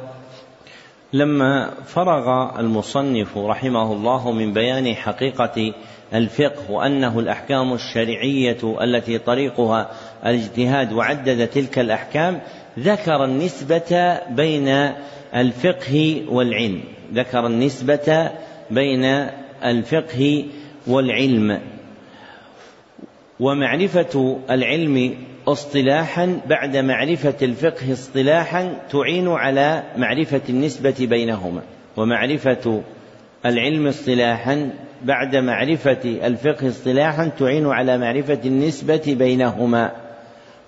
لما فرغ المصنف رحمه الله من بيان حقيقة الفقه وأنه الأحكام الشرعية التي طريقها الاجتهاد وعدد تلك الأحكام، ذكر النسبة بين الفقه والعلم، ذكر النسبة بين الفقه والعلم. ومعرفة العلم اصطلاحا بعد معرفة الفقه اصطلاحا تعين على معرفة النسبة بينهما، ومعرفة العلم اصطلاحا بعد معرفة الفقه اصطلاحا تعين على معرفة النسبة بينهما.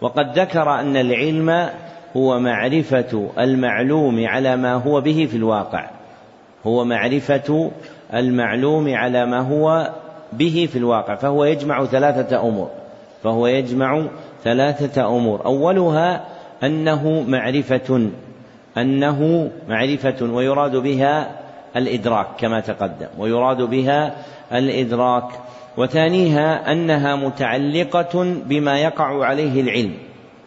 وقد ذكر أن العلم هو معرفة المعلوم على ما هو به في الواقع، هو معرفة المعلوم على ما هو به في الواقع، فهو يجمع ثلاثة أمور، فهو يجمع ثلاثة أمور أولها أنه معرفة، أنه معرفة ويراد بها الإدراك كما تقدم، ويراد بها الإدراك. وثانيها أنها متعلقة بما يقع عليه العلم،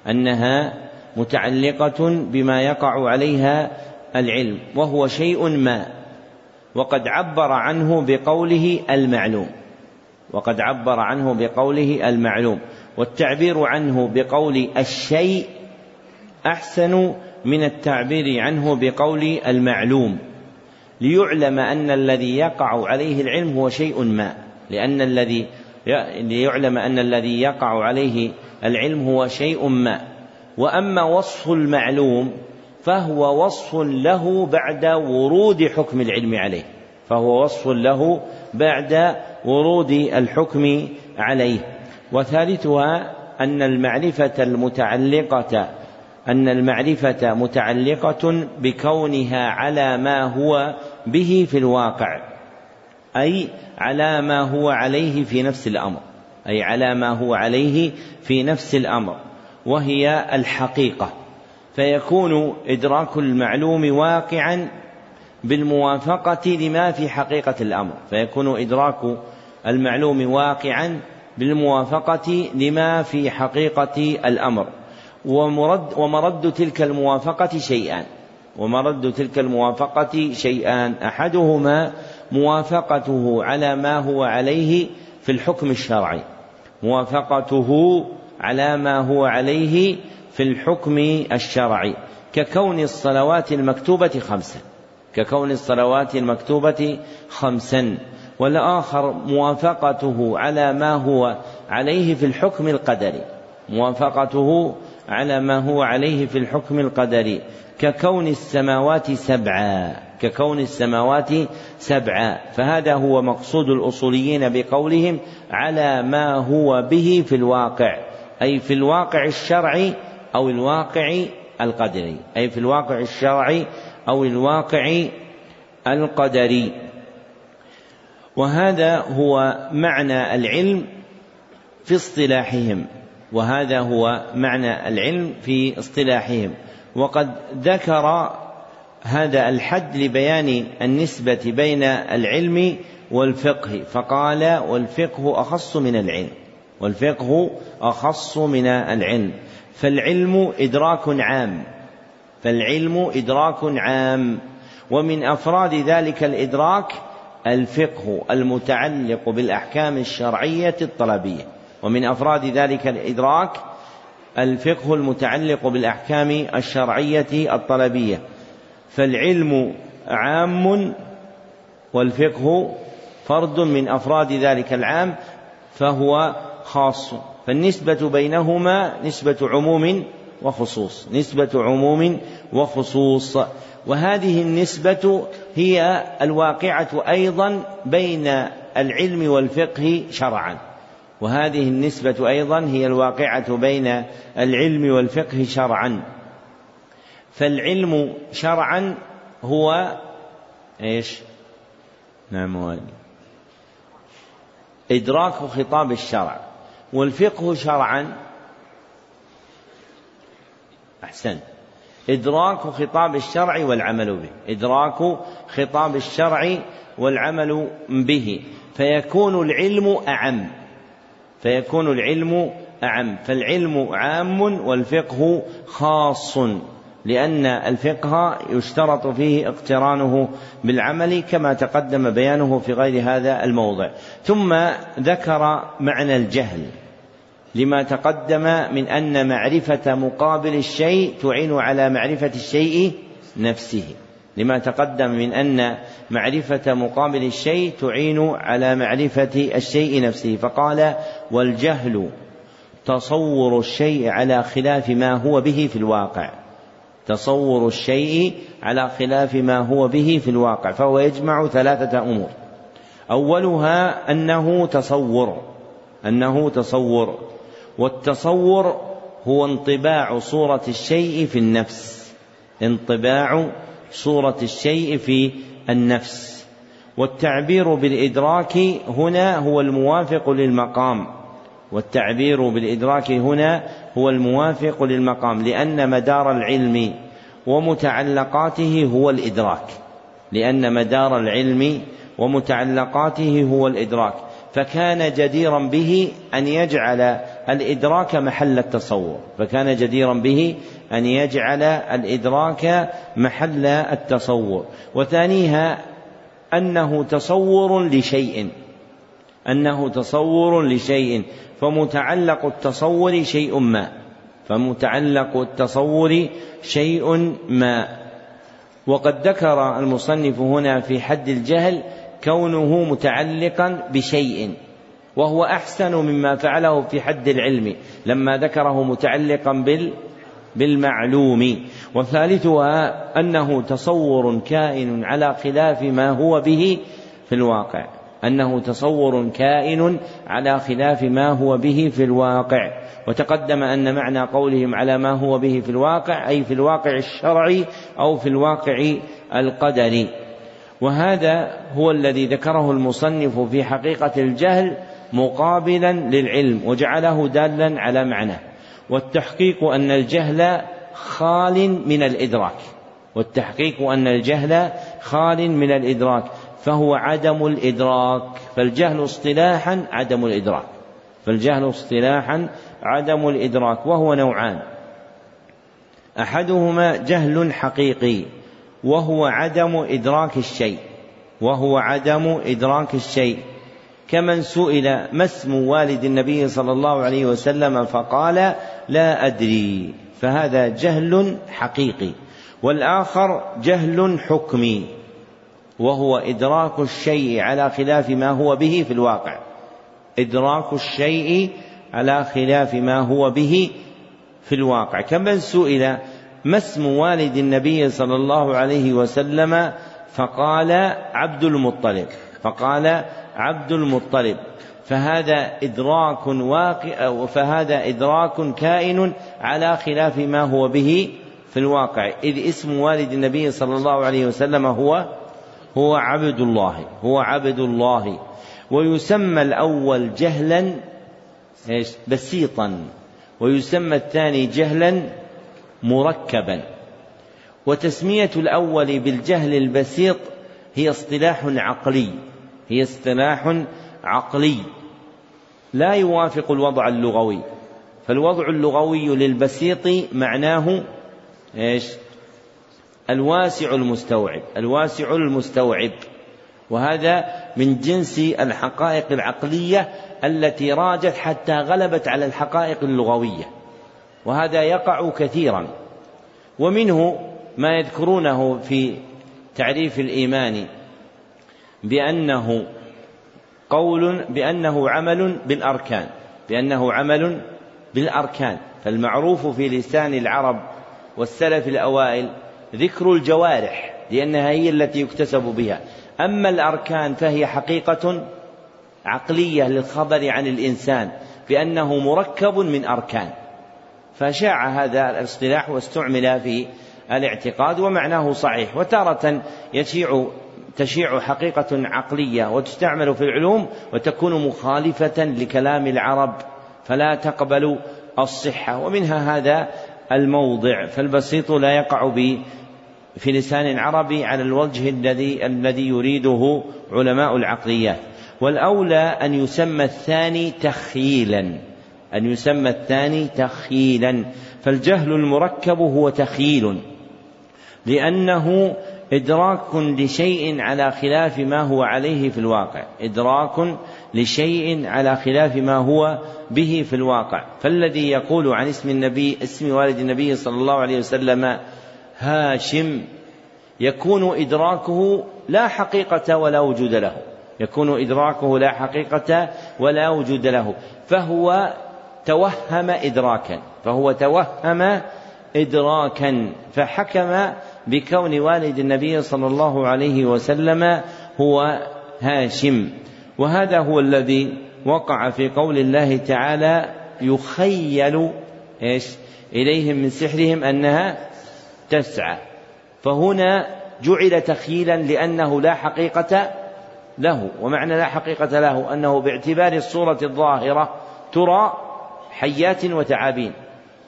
أنها متعلقة بما يقع عليها العلم، وهو شيء ما، وقد عبر عنه بقوله المعلوم، وقد عبر عنه بقوله المعلوم. والتعبير عنه بقول الشيء أحسن من التعبير عنه بقول المعلوم، ليعلم أن الذي يقع عليه العلم هو شيء ما، لأن الذي ليعلم أن الذي يقع عليه العلم هو شيء ما. وأما وصف المعلوم فهو وصف له بعد ورود حكم العلم عليه، فهو وصف له بعد ورود الحكم عليه. وثالثها أن المعرفة المتعلقة، أن المعرفة متعلقة بكونها على ما هو به في الواقع، أي على ما هو عليه في نفس الأمر، أي على ما هو عليه في نفس الأمر، وهي الحقيقة، فيكون إدراك المعلوم واقعا بالموافقة لما في حقيقة الأمر، فيكون إدراك المعلوم واقعا بالموافقة لما في حقيقة الأمر. ومرد, ومرد تلك الموافقة شيئان، ومرد تلك الموافقة شيئان أحدهما موافقته على ما هو عليه في الحكم الشرعي، موافقته على ما هو عليه في الحكم الشرعي، ككون الصلوات المكتوبة خمسا، ككون الصلوات المكتوبة خمسا. والآخر موافقته على ما هو عليه في الحكم القدري، موافقته على ما هو عليه في الحكم القدري، ككون السماوات سبعا، ككون السماوات سبعا. فهذا هو مقصود الأصوليين بقولهم على ما هو به في الواقع، أي في الواقع الشرعي أو الواقع القدري، أي في الواقع الشرعي أو الواقع القدري. وهذا هو معنى العلم في اصطلاحهم، وهذا هو معنى العلم في اصطلاحهم. وقد ذكر هذا الحد لبيان النسبة بين العلم والفقه، فقال والفقه أخص من العلم، والفقه أخص من العلم. فالعلم إدراك عام، فالعلم إدراك عام، ومن أفراد ذلك الإدراك الفقه المتعلق بالأحكام الشرعية الطلبية، ومن أفراد ذلك الإدراك الفقه المتعلق بالأحكام الشرعية الطلبية. فالعلم عام والفقه فرد من أفراد ذلك العام، فهو خاص. فالنسبة بينهما نسبة عموم وخصوص، نسبة عموم وخصوص. وهذه النسبة هي الواقعة أيضا بين العلم والفقه شرعا، وهذه النسبة أيضا هي الواقعة بين العلم والفقه شرعا. فالعلم شرعا هو إيش؟ نعم، إدراك خطاب الشرع. والفقه شرعا أحسن إدراك خطاب الشرع والعمل به، إدراك خطاب الشرع والعمل به. فيكون العلم أعم، فيكون العلم أعم، فالعلم عام والفقه خاص. لأن الفقه يشترط فيه اقترانه بالعمل كما تقدم بيانه في غير هذا الموضع. ثم ذكر معنى الجهل لما تقدم من أن معرفة مقابل الشيء تعين على معرفة الشيء نفسه، لما تقدم من أن معرفة مقابل الشيء تعين على معرفة الشيء نفسه، فقال: والجهل تصور الشيء على خلاف ما هو به في الواقع، تصور الشيء على خلاف ما هو به في الواقع، فهو يجمع ثلاثة أمور: أولها أنه تصور، أنه تصور، والتصور هو انطباع صورة الشيء في النفس، انطباع صورة الشيء في النفس. والتعبير بالإدراك هنا هو الموافق للمقام، والتعبير بالإدراك هنا هو الموافق للمقام، لأن مدار العلم ومتعلقاته هو الإدراك، لأن مدار العلم ومتعلقاته هو الإدراك، فكان جديرا به أن يجعل الإدراك محل التصور، فكان جديرا به أن يجعل الإدراك محل التصور. وثانيها أنه تصور لشيء، أنه تصور لشيء، فمتعلق التصور شيء ما، فمتعلق التصور شيء ما. وقد ذكر المصنف هنا في حد الجهل كونه متعلقا بشيء، وهو أحسن مما فعله في حد العلم لما ذكره متعلقا بال بالمعلوم. وثالثها أنه تصور كائن على خلاف ما هو به في الواقع، أنه تصور كائن على خلاف ما هو به في الواقع. وتقدم أن معنى قولهم على ما هو به في الواقع أي في الواقع الشرعي أو في الواقع القدري. وهذا هو الذي ذكره المصنف في حقيقة الجهل مقابلا للعلم وجعله دالا على معنى. والتحقيق أن الجهل خال من الإدراك، والتحقيق أن الجهل خال من الإدراك، فهو عدم الإدراك، فالجهل اصطلاحا عدم الإدراك، فالجهل اصطلاحا عدم الإدراك، وهو نوعان: أحدهما جهل حقيقي وهو عدم إدراك الشيء، وهو عدم إدراك الشيء، كمن سئل ما اسم والد النبي صلى الله عليه وسلم فقال: لا أدري، فهذا جهل حقيقي. والآخر جهل حكمي وهو إدراك الشيء على خلاف ما هو به في الواقع، إدراك الشيء على خلاف ما هو به في الواقع، كمن سئل ما اسم والد النبي صلى الله عليه وسلم فقال: عبد المطلب، فقال عبد المطلب، فهذا إدراك واقع، فهذا إدراك كائن على خلاف ما هو به في الواقع، إذ اسم والد النبي صلى الله عليه وسلم هو هو عبد الله، هو عبد الله. ويسمى الأول جهلا بسيطا، ويسمى الثاني جهلا مركبا. وتسمية الأول بالجهل البسيط هي اصطلاح عقلي، هي اصطلاح عقلي لا يوافق الوضع اللغوي، فالوضع اللغوي للبسيط معناه إيش؟ الواسع المستوعب، الواسع المستوعب، وهذا من جنس الحقائق العقلية التي راجت حتى غلبت على الحقائق اللغوية، وهذا يقع كثيرا، ومنه ما يذكرونه في تعريف الإيمان بأنه قول، بأنه عمل بالأركان، بأنه عمل بالأركان. فالمعروف في لسان العرب والسلف الأوائل ذكر الجوارح لأنها هي التي يكتسب بها، أما الأركان فهي حقيقة عقلية للخبر عن الإنسان بأنه مركب من أركان، فشاع هذا الاصطلاح واستعمل في الاعتقاد ومعناه صحيح. وتارة يشيع تشيع حقيقة عقلية وتستعمل في العلوم وتكون مخالفة لكلام العرب فلا تقبل الصحة، ومنها هذا الموضع. فالبسيط لا يقع في لسان العربي على الوجه الذي الذي يريده علماء العقليات. والأولى أن يسمى الثاني تخيلا، أن يسمى الثاني تخيلا، فالجهل المركب هو تخيل، لأنه إدراك لشيء على خلاف ما هو عليه في الواقع، إدراك لشيء على خلاف ما هو به في الواقع. فالذي يقول عن اسم النبي اسم والد النبي صلى الله عليه وسلم هاشم يكون إدراكه لا حقيقة ولا وجود له، يكون إدراكه لا حقيقة ولا وجود له، فهو توهم إدراكا، فهو توهم إدراكا فحكم بكون والد النبي صلى الله عليه وسلم هو هاشم. وهذا هو الذي وقع في قول الله تعالى يخيل إيش إليهم من سحرهم أنها تسعى، فهنا جعل تخيلا لأنه لا حقيقة له. ومعنى لا حقيقة له أنه باعتبار الصورة الظاهرة ترى حيات وتعابين،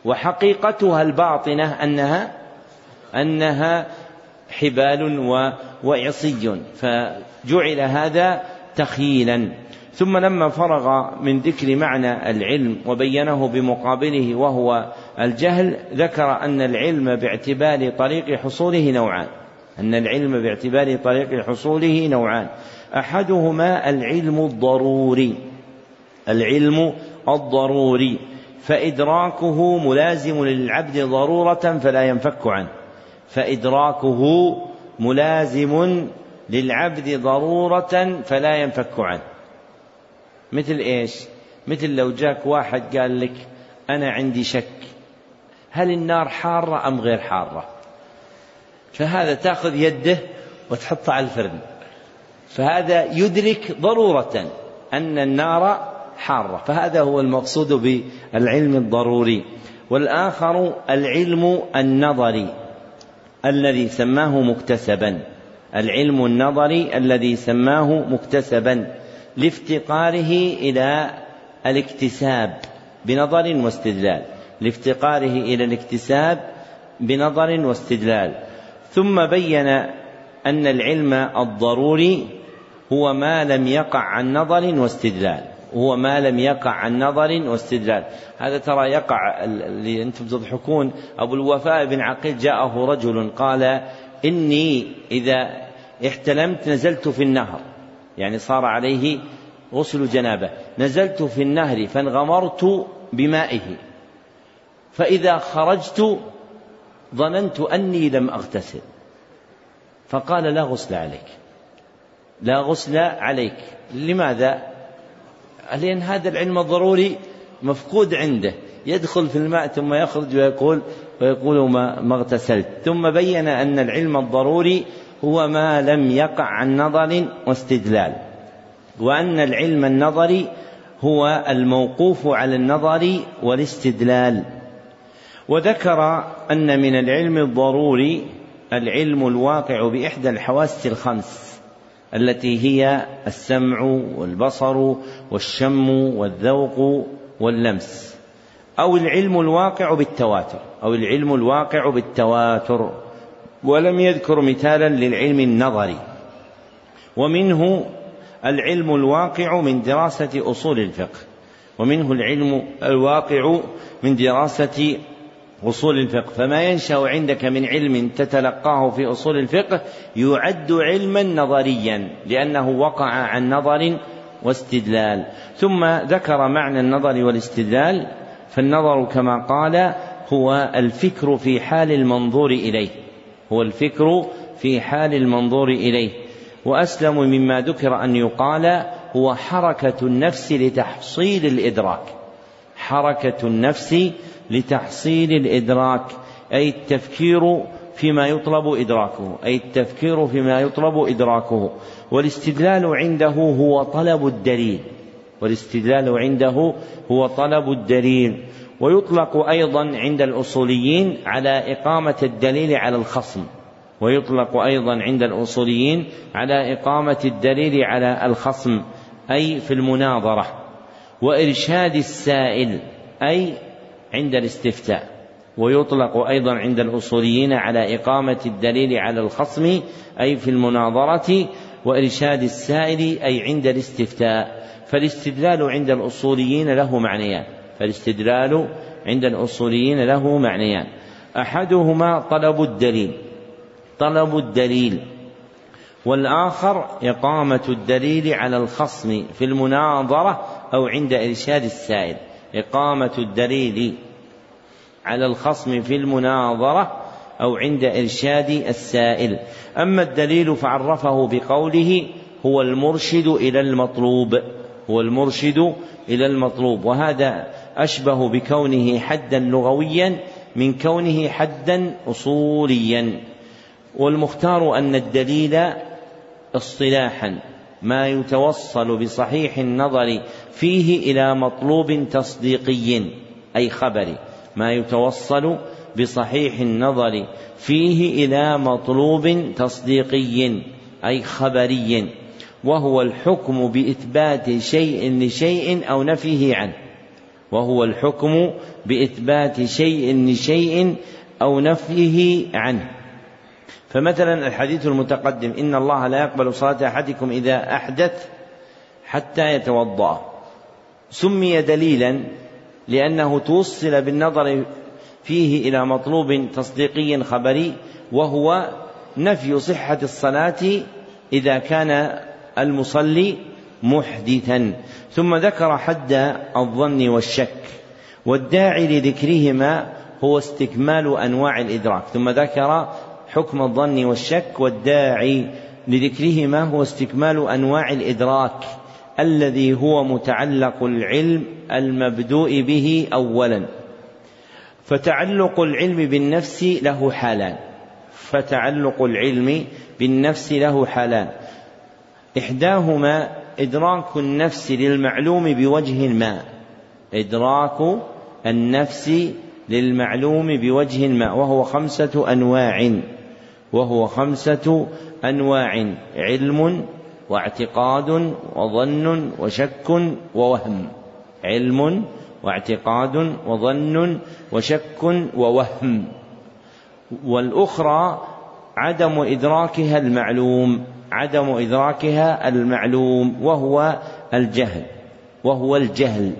وحقيقتها الباطنة أنها أنها حبال وإعصي، فجعل هذا تخيلا. ثم لما فرغ من ذكر معنى العلم وبينه بمقابله وهو الجهل، ذكر أن العلم باعتبار طريق حصوله نوعان، أن العلم باعتبار طريق حصوله نوعان أحدهما العلم الضروري، العلم الضروري فإدراكه ملازم للعبد ضرورة فلا ينفك عنه، فإدراكه ملازم للعبد ضرورة فلا ينفك عنه. مثل إيش؟ مثل لو جاك واحد قال لك أنا عندي شك، هل النار حارة أم غير حارة؟ فهذا تأخذ يده وتحطها على الفرن، فهذا يدرك ضرورة أن النار حارة، فهذا هو المقصود بالعلم الضروري. والآخر العلم النظري الذي سماه مكتسبا، العلم النظري الذي سماه مكتسبا لافتقاره إلى الاكتساب بنظر واستدلال، لافتقاره إلى الاكتساب بنظر واستدلال. ثم بين أن العلم الضروري هو ما لم يقع عن نظر واستدلال، هو ما لم يقع عن نظر واستدلال. هذا ترى يقع، اللي أنتم تضحكون، أبو الوفاء بن عقيل جاءه رجل قال إني إذا احتلمت نزلت في النهر، يعني صار عليه غسل جنابه، نزلت في النهر فانغمرت بمائه، فإذا خرجت ظننت أني لم أغتسل، فقال لا غسل عليك، لا غسل عليك. لماذا؟ لأن هذا العلم الضروري مفقود عنده، يدخل في الماء ثم يخرج ويقول ويقول ما اغتسلت. ثم بين أن العلم الضروري هو ما لم يقع عن نظر واستدلال، وأن العلم النظري هو الموقوف على النظر والاستدلال. وذكر أن من العلم الضروري العلم الواقع بإحدى الحواس الخمس التي هي السمع والبصر والشم والذوق واللمس، أو العلم الواقع بالتواتر، أو العلم الواقع بالتواتر. ولم يذكر مثالا للعلم النظري. ومنه العلم الواقع من دراسة أصول الفقه، ومنه العلم الواقع من دراسة أصول الفقه، فما ينشأ عندك من علم تتلقاه في أصول الفقه يعد علما نظريا لأنه وقع عن نظر واستدلال. ثم ذكر معنى النظر والاستدلال، فالنظر كما قال هو الفكر في حال المنظور إليه، هو الفكر في حال المنظور إليه. وأسلم مما ذكر أن يقال هو حركة النفس لتحصيل الإدراك، حركة النفس لتحصيل الإدراك، أي التفكير فيما يطلب إدراكه، أي التفكير فيما يطلب إدراكه. والاستدلال عنده هو طلب الدليل، والاستدلال عنده هو طلب الدليل. ويطلق أيضا عند الأصوليين على إقامة الدليل على الخصم، ويطلق أيضا عند الأصوليين على إقامة الدليل على الخصم أي في المناظرة، وإرشاد السائل أي عند الاستفتاء. ويطلق أيضا عند الأصوليين على إقامة الدليل على الخصم أي في المناظرة، وإرشاد السائل أي عند الاستفتاء. فالاستدلال عند الأصوليين له معنيان، فالاستدلال عند الأصوليين له معنيان أحدهما طلب الدليل، طلب الدليل، والآخر إقامة الدليل على الخصم في المناظرة أو عند إرشاد السائل. إقامة الدليل على الخصم في المناظرة أو عند إرشاد السائل. أما الدليل فعرفه بقوله هو المرشد إلى المطلوب، هو المرشد إلى المطلوب، وهذا أشبه بكونه حدا لغويا من كونه حدا أصوليا. والمختار أن الدليل اصطلاحا ما يتوصل بصحيح النظر فيه إلى مطلوب تصديقي أي خبري، ما يتوصل بصحيح النظر فيه إلى مطلوب تصديقي أي خبري، وهو الحكم بإثبات شيء لشيء أو نفيه عنه، وهو الحكم بإثبات شيء لشيء أو نفيه عنه. فمثلا الحديث المتقدم إن الله لا يقبل صلاة أحدكم إذا أحدث حتى يتوضأ، سمي دليلا لأنه توصل بالنظر فيه إلى مطلوب تصديقي خبري، وهو نفي صحة الصلاة إذا كان المصلي محدثا. ثم ذكر حد الظن والشك، والداعي لذكرهما هو استكمال أنواع الإدراك. ثم ذكر حكم الظن والشك، والداعي لذكرهما هو استكمال أنواع الإدراك الذي هو متعلق العلم المبدوء به أولا. فتعلق العلم بالنفس له حالان، فتعلق العلم بالنفس له حالان إحداهما إدراك النفس للمعلوم بوجه ما، إدراك النفس للمعلوم بوجه ما، وهو خمسة أنواع، وهو خمسة أنواع: علم واعتقاد وظن وشك ووهم، علم واعتقاد وظن وشك ووهم. والأخرى عدم إدراكها المعلوم، عدم إدراكها المعلوم وهو الجهل، وهو الجهل.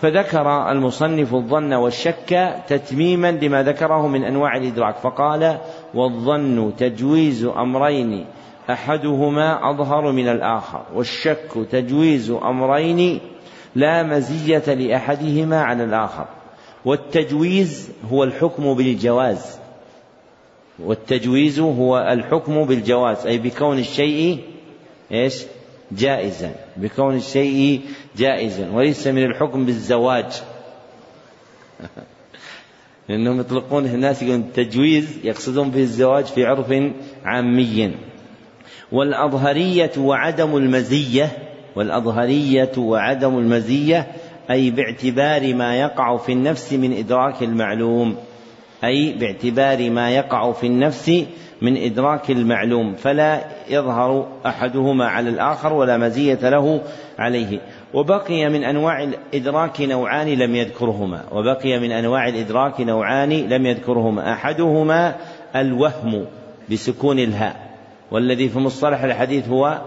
فذكر المصنف الظن والشك تتميما لما ذكره من أنواع الإدراك، فقال: والظن تجويز أمرين أحدهما أظهر من الآخر، والشك تجويز أمرين لا مزية لأحدهما على الآخر. والتجويز هو الحكم بالجواز، والتجويز هو الحكم بالجواز أي بكون الشيء إيش؟ جائزا، بكون الشيء جائزا، وليس من الحكم بالزواج لأنهم يطلقون الناس يقولون التجويز يقصدون به الزواج في عرف عامي. والأظهرية وعدم المزية، والأظهرية وعدم المزية أي باعتبار ما يقع في النفس من إدراك المعلوم، أي باعتبار ما يقع في النفس من إدراك المعلوم، فلا يظهر أحدهما على الآخر ولا مزية له عليه. وبقي من أنواع الإدراك نوعان لم يذكرهما، وبقي من أنواع الإدراك نوعان لم يذكرهما أحدهما الوهم بسكون الهاء، والذي في مصطلح الحديث هو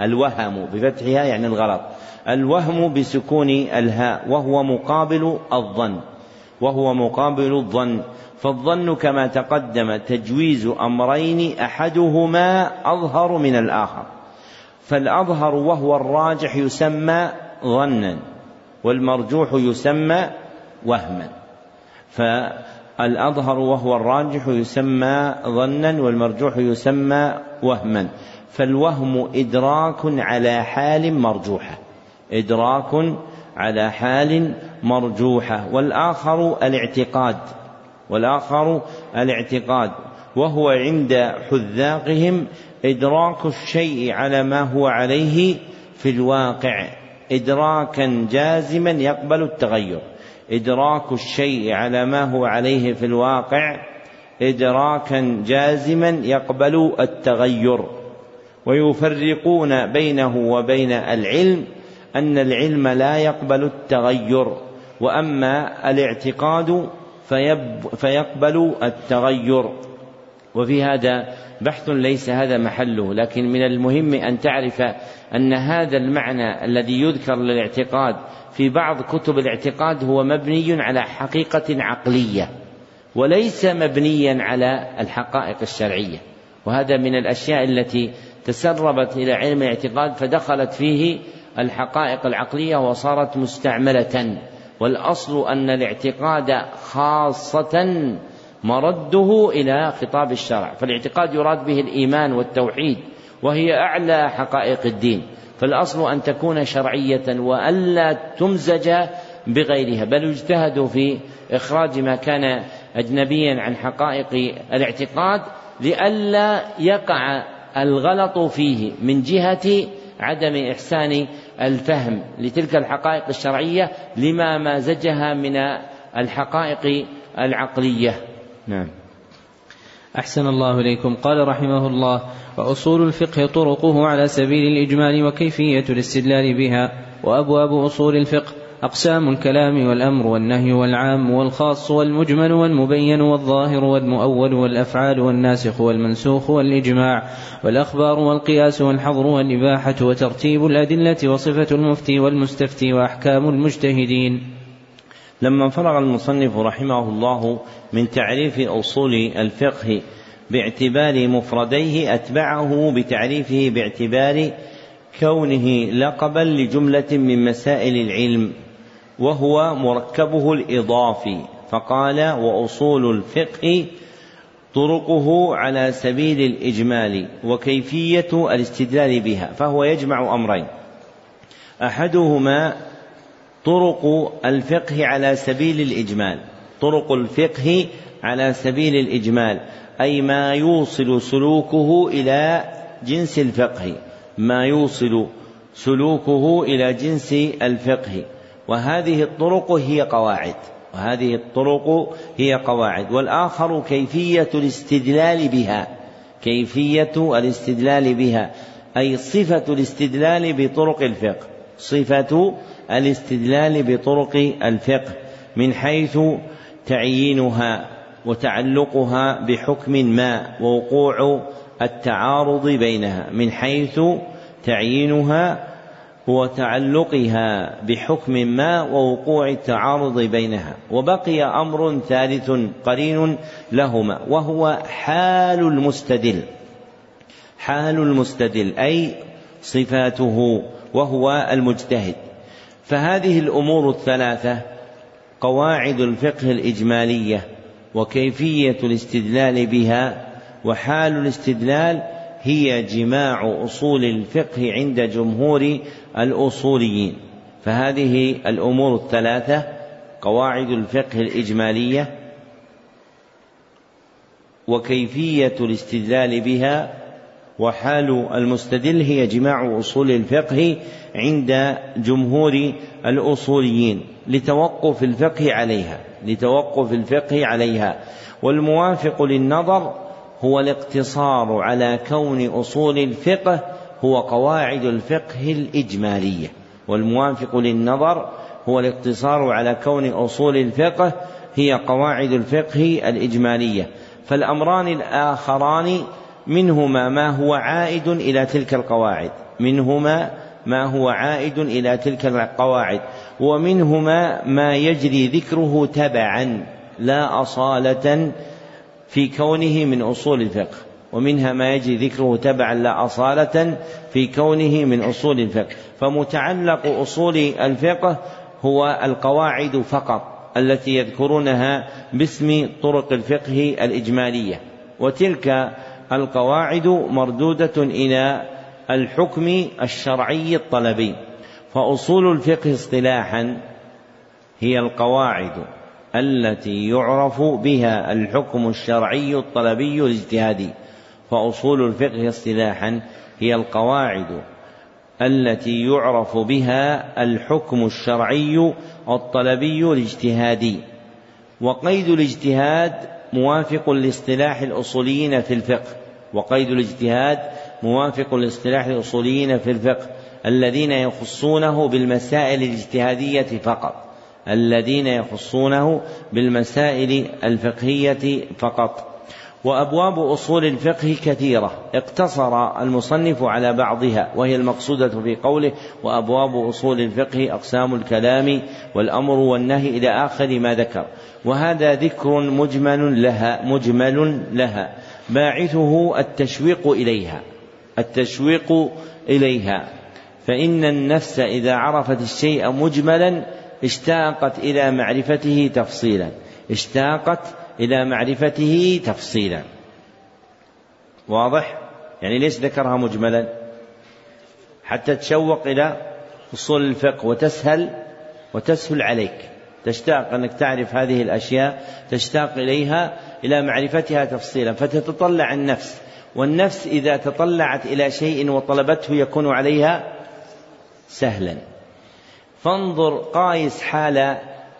الوهم بفتحها يعني الغلط، الوهم بسكون الهاء، وهو مقابل الظن، وهو مقابل الظن. فالظن كما تقدم تجويز أمرين أحدهما أظهر من الآخر، فالأظهر وهو الراجح يسمى ظنا، والمرجوح يسمى وهما. فالأظهر وهو الراجح يسمى ظنا، والمرجوح يسمى وهما. فالوهم إدراك على حال مرجوحة، إدراك على حال مرجوحة. والآخر الاعتقاد، والآخر الاعتقاد وهو عند حذاقهم إدراك الشيء على ما هو عليه في الواقع إدراكا جازما يقبل التغير، إدراك الشيء على ما هو عليه في الواقع إدراكا جازما يقبل التغير. ويفرقون بينه وبين العلم أن العلم لا يقبل التغير، وأما الاعتقاد فيقبل التغير. وفي هذا بحث ليس هذا محله، لكن من المهم أن تعرف أن هذا المعنى الذي يذكر للاعتقاد في بعض كتب الاعتقاد هو مبني على حقيقة عقلية وليس مبنيا على الحقائق الشرعية، وهذا من الأشياء التي تسربت إلى علم الاعتقاد فدخلت فيه الحقائق العقلية وصارت مستعملة. والأصل أن الاعتقاد خاصة مرده إلى خطاب الشرع، فالاعتقاد يراد به الإيمان والتوحيد وهي أعلى حقائق الدين، فالأصل أن تكون شرعية وألا تمزج بغيرها، بل اجتهدوا في إخراج ما كان أجنبيا عن حقائق الاعتقاد لئلا يقع الغلط فيه من جهة عدم إحسان الفهم لتلك الحقائق الشرعية لما مازجها من الحقائق العقلية. نعم. أحسن الله إليكم. قال رحمه الله: وأصول الفقه طرقه على سبيل الإجمال وكيفية الاستدلال بها، وأبواب أصول الفقه أقسام الكلام والأمر والنهي والعام والخاص والمجمل والمبين والظاهر والمؤول والأفعال والناسخ والمنسوخ والإجماع والأخبار والقياس والحظر والإباحة وترتيب الأدلة وصفة المفتي والمستفتي وأحكام المجتهدين. لما فرغ المصنف رحمه الله من تعريف أصول الفقه باعتبار مفرديه أتبعه بتعريفه باعتبار كونه لقبا لجملة من مسائل العلم وهو مركبه الإضافي، فقال: وأصول الفقه طرقه على سبيل الإجمال وكيفية الاستدلال بها، فهو يجمع أمرين: أحدهما طرق الفقه على سبيل الإجمال، طرق الفقه على سبيل الإجمال أي ما يوصل سلوكه إلى جنس الفقه، ما يوصل سلوكه إلى جنس الفقه، وهذه الطرق هي قواعد، وهذه الطرق هي قواعد. والآخر كيفية الاستدلال بها، كيفية الاستدلال بها أي صفة الاستدلال بطرق الفقه، صفة الاستدلال بطرق الفقه من حيث تعيينها وتعلقها بحكم ما ووقوع التعارض بينها، من حيث تعيينها وتعلقها بحكم ما ووقوع التعارض بينها. وبقي أمر ثالث قرين لهما وهو حال المستدل، حال المستدل أي صفاته وهو المجتهد. فهذه الأمور الثلاثة قواعد الفقه الإجمالية وكيفية الاستدلال بها وحال الاستدلال هي جماع أصول الفقه عند جمهور الأصوليين. فهذه الأمور الثلاثة قواعد الفقه الإجمالية وكيفية الاستدلال بها وحال المستدل هي جماع أصول الفقه عند جمهور الأصوليين لتوقف الفقه عليها، لتوقف الفقه عليها. والموافق للنظر هو الاقتصار على كون أصول الفقه هو قواعد الفقه الإجمالية، والموافق للنظر هو الاقتصار على كون أصول الفقه هي قواعد الفقه الإجمالية. فالأمران الآخران منهما ما هو عائد إلى تلك القواعد، منهما ما هو عائد إلى تلك القواعد، ومنهما ما يجري ذكره تبعا لا أصالة في كونه من أصول الفقه، ومنها ما يجري ذكره تبعا لا أصالة في كونه من أصول الفقه. فمتعلق أصول الفقه هو القواعد فقط التي يذكرونها باسم طرق الفقه الإجمالية، وتلك القواعد مردودة إلى الحكم الشرعي الطلبي. فأصول الفقه اصطلاحا هي القواعد التي يعرف بها الحكم الشرعي الطلبي الاجتهادي، فأصول الفقه اصطلاحا هي القواعد التي يعرف بها الحكم الشرعي الطلبي الاجتهادي. وقيد الاجتهاد موافق لاصطلاح الأصوليين في الفقه، وقيد الاجتهاد موافق لاصطلاح الأصوليين في الفقه الذين يخصونه بالمسائل الاجتهادية فقط، الذين يخصونه بالمسائل الفقهية فقط. وأبواب أصول الفقه كثيرة، اقتصر المصنف على بعضها وهي المقصودة في قوله: وأبواب أصول الفقه أقسام الكلام والأمر والنهي إلى آخر ما ذكر. وهذا ذكر مجمل لها، مجمل لها باعثه التشويق إليها التشويق إليها فإن النفس إذا عرفت الشيء مجملا اشتاقت إلى معرفته تفصيلا اشتاقت إلى معرفته تفصيلا واضح؟ يعني ليش ذكرها مجملا؟ حتى تشوق إلى أصول الفقه وتسهل وتسهل عليك، تشتاق أنك تعرف هذه الأشياء، تشتاق إليها إلى معرفتها تفصيلا فتتطلع النفس، والنفس إذا تطلعت إلى شيء وطلبته يكون عليها سهلا. فانظر قايس حال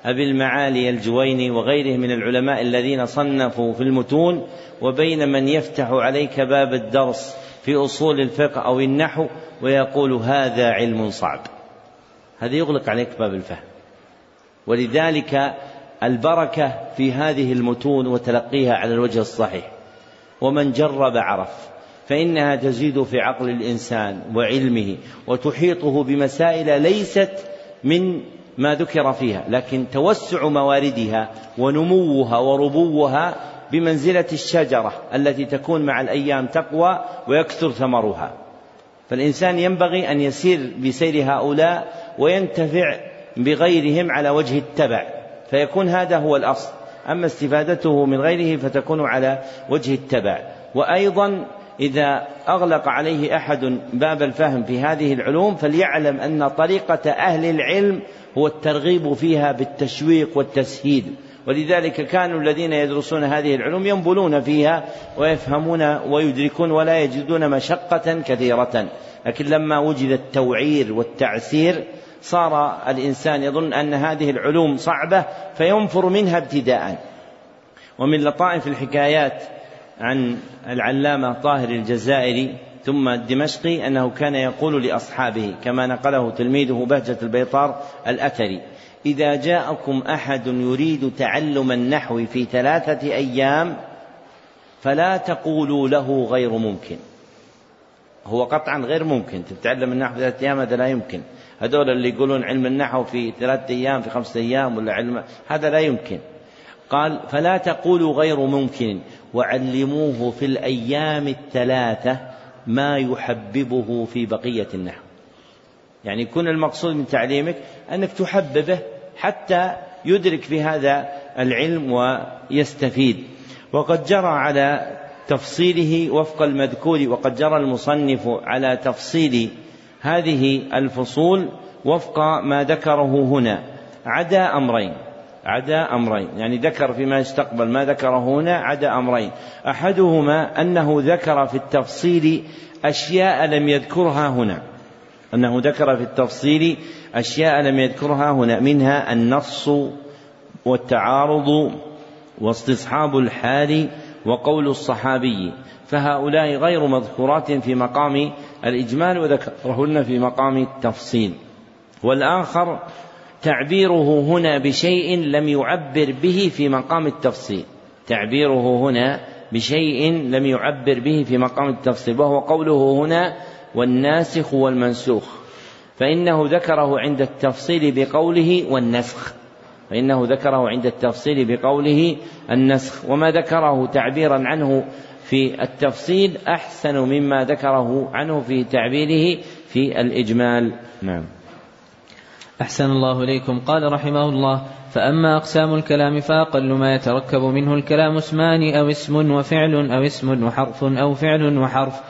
أبي المعالي الجويني وغيره من العلماء الذين صنفوا في المتون، وبين من يفتح عليك باب الدرس في أصول الفقه أو النحو ويقول هذا علم صعب، هذا يغلق عليك باب الفهم. ولذلك البركة في هذه المتون وتلقيها على الوجه الصحيح، ومن جرب عرف، فإنها تزيد في عقل الإنسان وعلمه وتحيطه بمسائل ليست من ما ذكر فيها، لكن توسع مواردها ونموها وربوها بمنزلة الشجرة التي تكون مع الأيام تقوى ويكثر ثمرها. فالإنسان ينبغي أن يسير بسير هؤلاء وينتفع بغيرهم على وجه التبع، فيكون هذا هو الأصل، أما استفادته من غيره فتكون على وجه التبع. وأيضا إذا أغلق عليه أحد باب الفهم في هذه العلوم فليعلم أن طريقة أهل العلم هو الترغيب فيها بالتشويق والتسهيل، ولذلك كانوا الذين يدرسون هذه العلوم ينبلون فيها ويفهمون ويدركون ولا يجدون مشقة كثيرة، لكن لما وجد التوعير والتعسير صار الإنسان يظن أن هذه العلوم صعبة فينفر منها ابتداء. ومن لطائف الحكايات عن العلامة طاهر الجزائري ثم الدمشقي أنه كان يقول لأصحابه كما نقله تلميذه بهجة البيطار الأثري: إذا جاءكم أحد يريد تعلم النحو في ثلاثة أيام فلا تقولوا له غير ممكن. هو قطعا غير ممكن تتعلم النحو في ثلاثة أيام، هذا لا يمكن. هذول اللي يقولون علم النحو في ثلاثة أيام في خمسة أيام ولا علم، هذا لا يمكن. قال: فلا تقولوا غير ممكن، وعلموه في الأيام الثلاثة ما يحببه في بقية النحو. يعني يكون المقصود من تعليمك أنك تحببه حتى يدرك في هذا العلم ويستفيد. وقد جرى على تفصيله وفق المذكور، وقد جرى المصنف على تفصيل هذه الفصول وفق ما ذكره هنا عدا أمرين عدا أمرين يعني ذكر فيما يستقبل ما ذكره هنا عدا أمرين. أحدهما أنه ذكر في التفصيل أشياء لم يذكرها هنا أنه ذكر في التفصيل أشياء لم يذكرها هنا منها النص والتعارض واستصحاب الحال وقول الصحابي، فهؤلاء غير مذكورات في مقام الإجمال وذكرهن في مقام التفصيل. والآخر تعبيره هنا بشيء لم يعبر به في مقام التفصيل تعبيره هنا بشيء لم يعبر به في مقام التفصيل وهو قوله هنا: والناسخ والمنسوخ، فإنه ذكره عند التفصيل بقوله والنسخ فإنه ذكره عند التفصيل بقوله النسخ، وما ذكره تعبيرا عنه في التفصيل أحسن مما ذكره عنه في تعبيره في الإجمال. نعم. أحسن الله إليكم. قال رحمه الله: فأما أقسام الكلام فأقل ما يتركب منه الكلام اسمان أو اسم وفعل أو اسم وحرف أو فعل وحرف.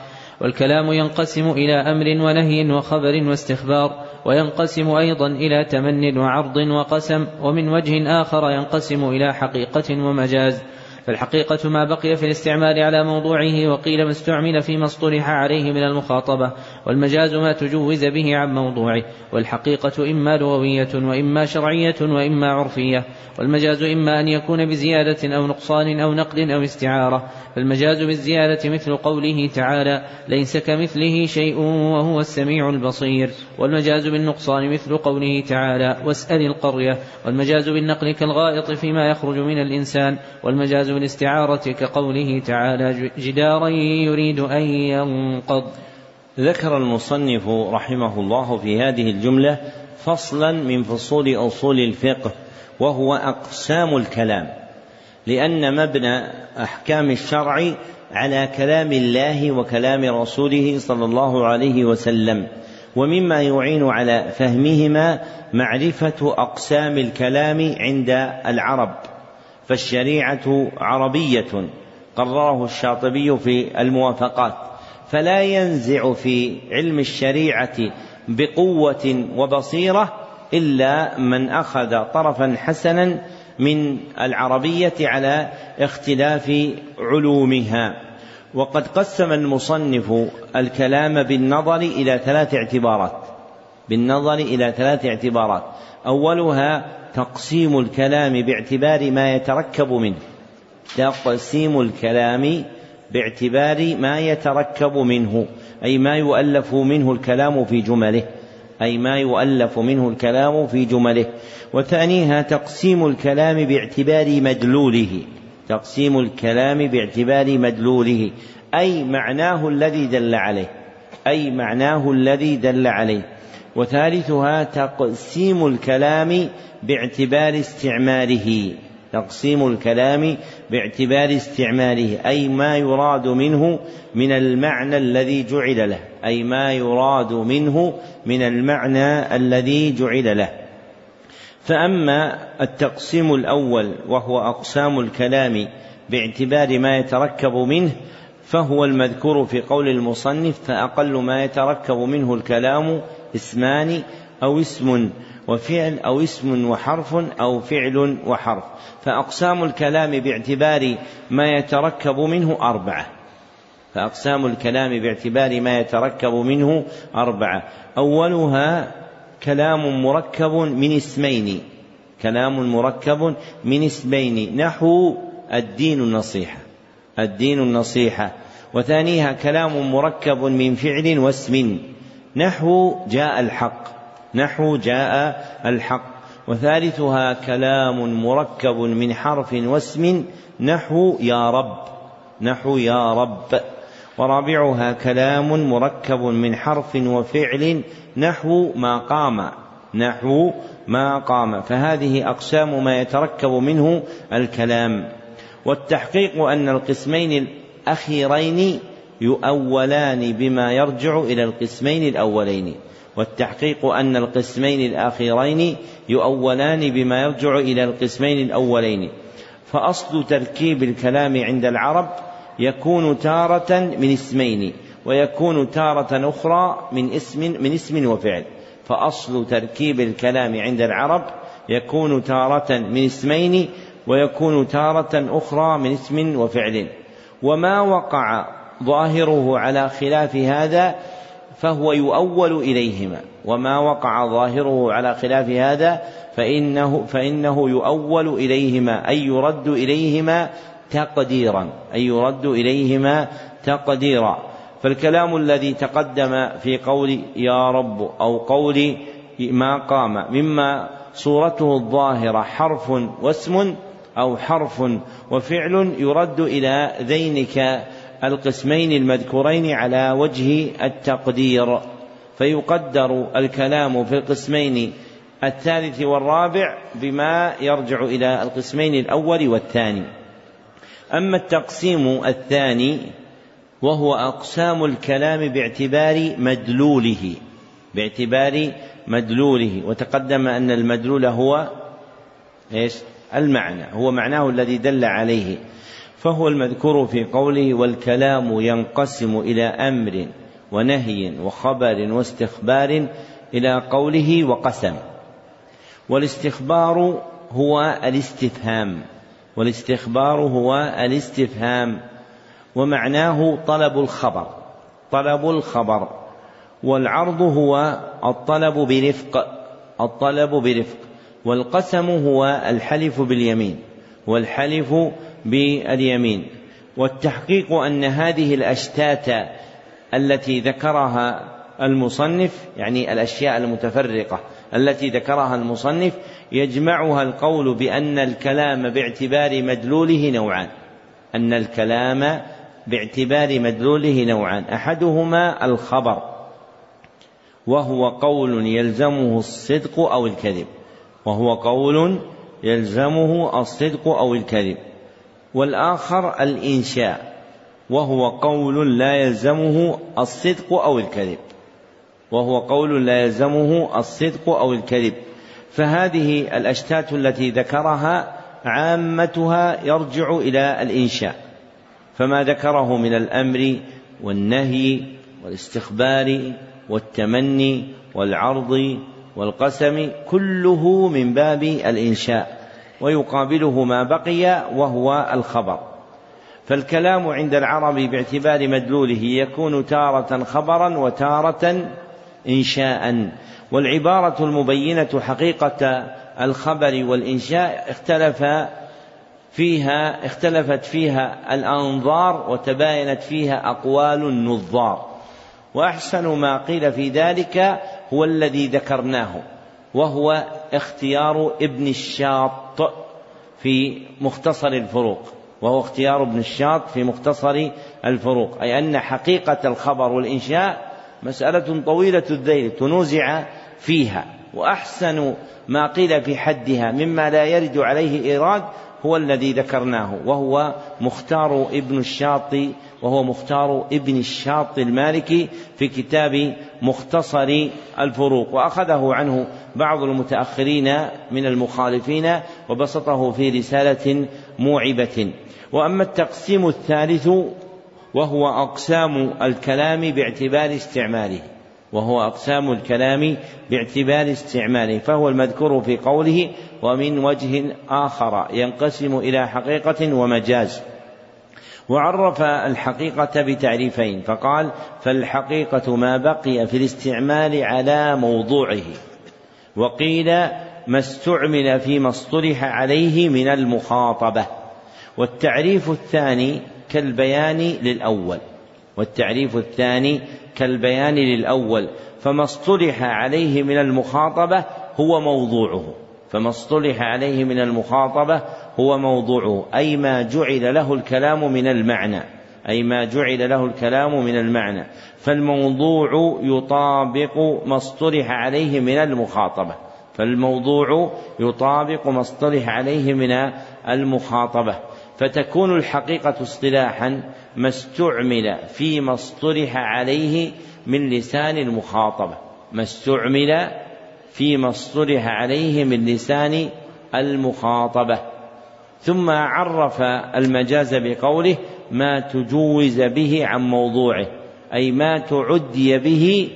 والكلام ينقسم إلى أمر ونهي وخبر واستخبار، وينقسم أيضا إلى تمن وعرض وقسم، ومن وجه آخر ينقسم إلى حقيقة ومجاز. فالحقيقة ما بقي في الاستعمال على موضوعه وقيل ما استعمل فيما اصطلح عليه من المخاطبة، والمجاز ما تجوز به عن موضوعه. والحقيقة إما لغوية وإما شرعية وإما عرفية، والمجاز إما أن يكون بزيادة أو نقصان أو نقد أو استعارة. فالمجاز بالزيادة مثل قوله تعالى: ليس كمثله شيء وهو السميع البصير. والمجاز بالنقصان مثل قوله تعالى: واسأل القرية. والمجاز بالنقل كالغائط فيما يخرج من الإنسان. والمجاز الاستعارة كقوله تعالى: جدارا يريد أن ينقض. ذكر المصنف رحمه الله في هذه الجملة فصلا من فصول أصول الفقه وهو أقسام الكلام، لأن مبنى أحكام الشرع على كلام الله وكلام رسوله صلى الله عليه وسلم. ومما يعين على فهمهما معرفة أقسام الكلام عند العرب، فالشريعة عربية قرره الشاطبي في الموافقات، فلا ينزع في علم الشريعة بقوة وبصيرة إلا من أخذ طرفا حسنا من العربية على اختلاف علومها. وقد قسم المصنف الكلام بالنظر إلى ثلاث اعتبارات بالنظر إلى ثلاث اعتبارات أولها تقسيم الكلام باعتبار ما يتركب منه تقسيم الكلام باعتبار ما يتركب منه أي ما يؤلف منه الكلام في جمله أي ما يؤلف منه الكلام في جمله وثانيها تقسيم الكلام باعتبار مدلوله تقسيم الكلام باعتبار مدلوله أي معناه الذي دل عليه أي معناه الذي دل عليه وثالثها تقسيم الكلام باعتبار استعماله تقسيم الكلام باعتبار استعماله أي ما يراد منه من المعنى الذي جعل له أي ما يراد منه من المعنى الذي جعل له. فأما التقسيم الأول وهو أقسام الكلام باعتبار ما يتركب منه فهو المذكور في قول المصنف فأقل ما يتركب منه الكلام اسمان أو اسم وفعل أو اسم وحرف أو فعل وحرف. فأقسام الكلام باعتبار ما يتركب منه أربعة فأقسام الكلام باعتبار ما يتركب منه أربعة أولها كلام مركب من اسمين كلام مركب من اسمين نحو الدين النصيحة الدين النصيحة وثانيها كلام مركب من فعل واسم نحو جاء الحق نحو جاء الحق وثالثها كلام مركب من حرف واسم نحو يا رب نحو يا رب ورابعها كلام مركب من حرف وفعل نحو ما قام نحو ما قام. فهذه أقسام ما يتركب منه الكلام. والتحقيق أن القسمين الأخيرين يؤولان بما يرجع إلى القسمين الأولين والتحقيق أن القسمين الأخيرين يؤولان بما يرجع إلى القسمين الأولين. فأصل تركيب الكلام عند العرب يكون تارة من اسمين ويكون تارة أخرى من اسم من اسم وفعل. فأصل تركيب الكلام عند العرب يكون تارة من اسمين ويكون تارة أخرى من اسم وفعل. وما وقع ظاهره على خلاف هذا فهو يؤول إليهما وما وقع ظاهره على خلاف هذا فإنه فإنه يؤول إليهما أي يرد إليهما تقديرا أي يرد إليهما تقديرا. فالكلام الذي تقدم في قول يا رب أو قول ما قام مما صورته الظاهرة حرف واسم أو حرف وفعل يرد إلى ذينك القسمين المذكورين على وجه التقدير، فيقدر الكلام في القسمين الثالث والرابع بما يرجع إلى القسمين الأول والثاني. أما التقسيم الثاني وهو أقسام الكلام باعتبار مدلوله باعتبار مدلوله وتقدم أن المدلول هو إيش؟ المعنى هو معناه الذي دل عليه، فهو المذكور في قوله والكلام ينقسم إلى أمر ونهي وخبر واستخبار إلى قوله وقسم. والاستخبار هو الاستفهام والاستخبار هو الاستفهام ومعناه طلب الخبر طلب الخبر والعرض هو الطلب برفق الطلب برفق والقسم هو الحلف باليمين والحلف باليمين. والتحقيق أن هذه الأشتات التي ذكرها المصنف يعني الأشياء المتفرقة التي ذكرها المصنف يجمعها القول بأن الكلام باعتبار مدلوله نوعان أن الكلام باعتبار مدلوله نوعان أحدهما الخبر وهو قول يلزمه الصدق أو الكذب وهو قول يلزمه الصدق أو الكذب والآخر الإنشاء وهو قول لا يلزمه الصدق أو الكذب وهو قول لا يلزمه الصدق أو الكذب. فهذه الأشتات التي ذكرها عامتها يرجع إلى الإنشاء، فما ذكره من الأمر والنهي والاستخبار والتمني والعرض والقسم كله من باب الإنشاء، ويقابله ما بقي وهو الخبر. فالكلام عند العرب باعتبار مدلوله يكون تارة خبرا وتارة إنشاء، والعبارة المبينة حقيقة الخبر والإنشاء اختلف فيها اختلفت فيها الأنظار وتباينت فيها أقوال النظار، وأحسن ما قيل في ذلك هو الذي ذكرناه، وهو اختيار ابن الشاط في مختصر الفروق وهو اختيار ابن الشاط في مختصر الفروق، أي أن حقيقة الخبر والإنشاء مسألة طويلة الذيل تنوزع فيها، وأحسن ما قيل في حدها مما لا يرد عليه إيراد هو الذي ذكرناه، وهو مختار ابن الشاط وهو مختار ابن الشاط المالكي في كتاب مختصر الفروق، وأخذه عنه بعض المتأخرين من المخالفين وبسطه في رسالة موعبة. وأما التقسيم الثالث وهو أقسام الكلام باعتبار استعماله وهو أقسام الكلام باعتبار استعماله فهو المذكور في قوله ومن وجه آخر، ينقسم إلى حقيقة ومجاز. وعرف الحقيقة بتعريفين، فقال فالحقيقة ما بقي في الاستعمال على موضوعه، وقيل ما استعمل فيما اصطلح عليه من المخاطبة. والتعريف الثاني كالبيان للأول والتعريف الثاني كالبيان للأول فما اصطلح عليه من المخاطبة هو موضوعه فما اصطلح عليه من المخاطبة هو موضوعه أي ما جعل له الكلام من المعنى أي ما جعل له الكلام من المعنى فالموضوع يطابق ما اصطلح عليه من المخاطبة فالموضوع يطابق ما اصطلح عليه من المخاطبة فتكون الحقيقة اصطلاحا ما استعمل فيما اصطلح عليه من لسان المخاطبة ما استعمل فيما اصطلح عليه من لسان المخاطبة. ثم عرف المجاز بقوله ما تجوز به عن موضوعه أي ما تعدي به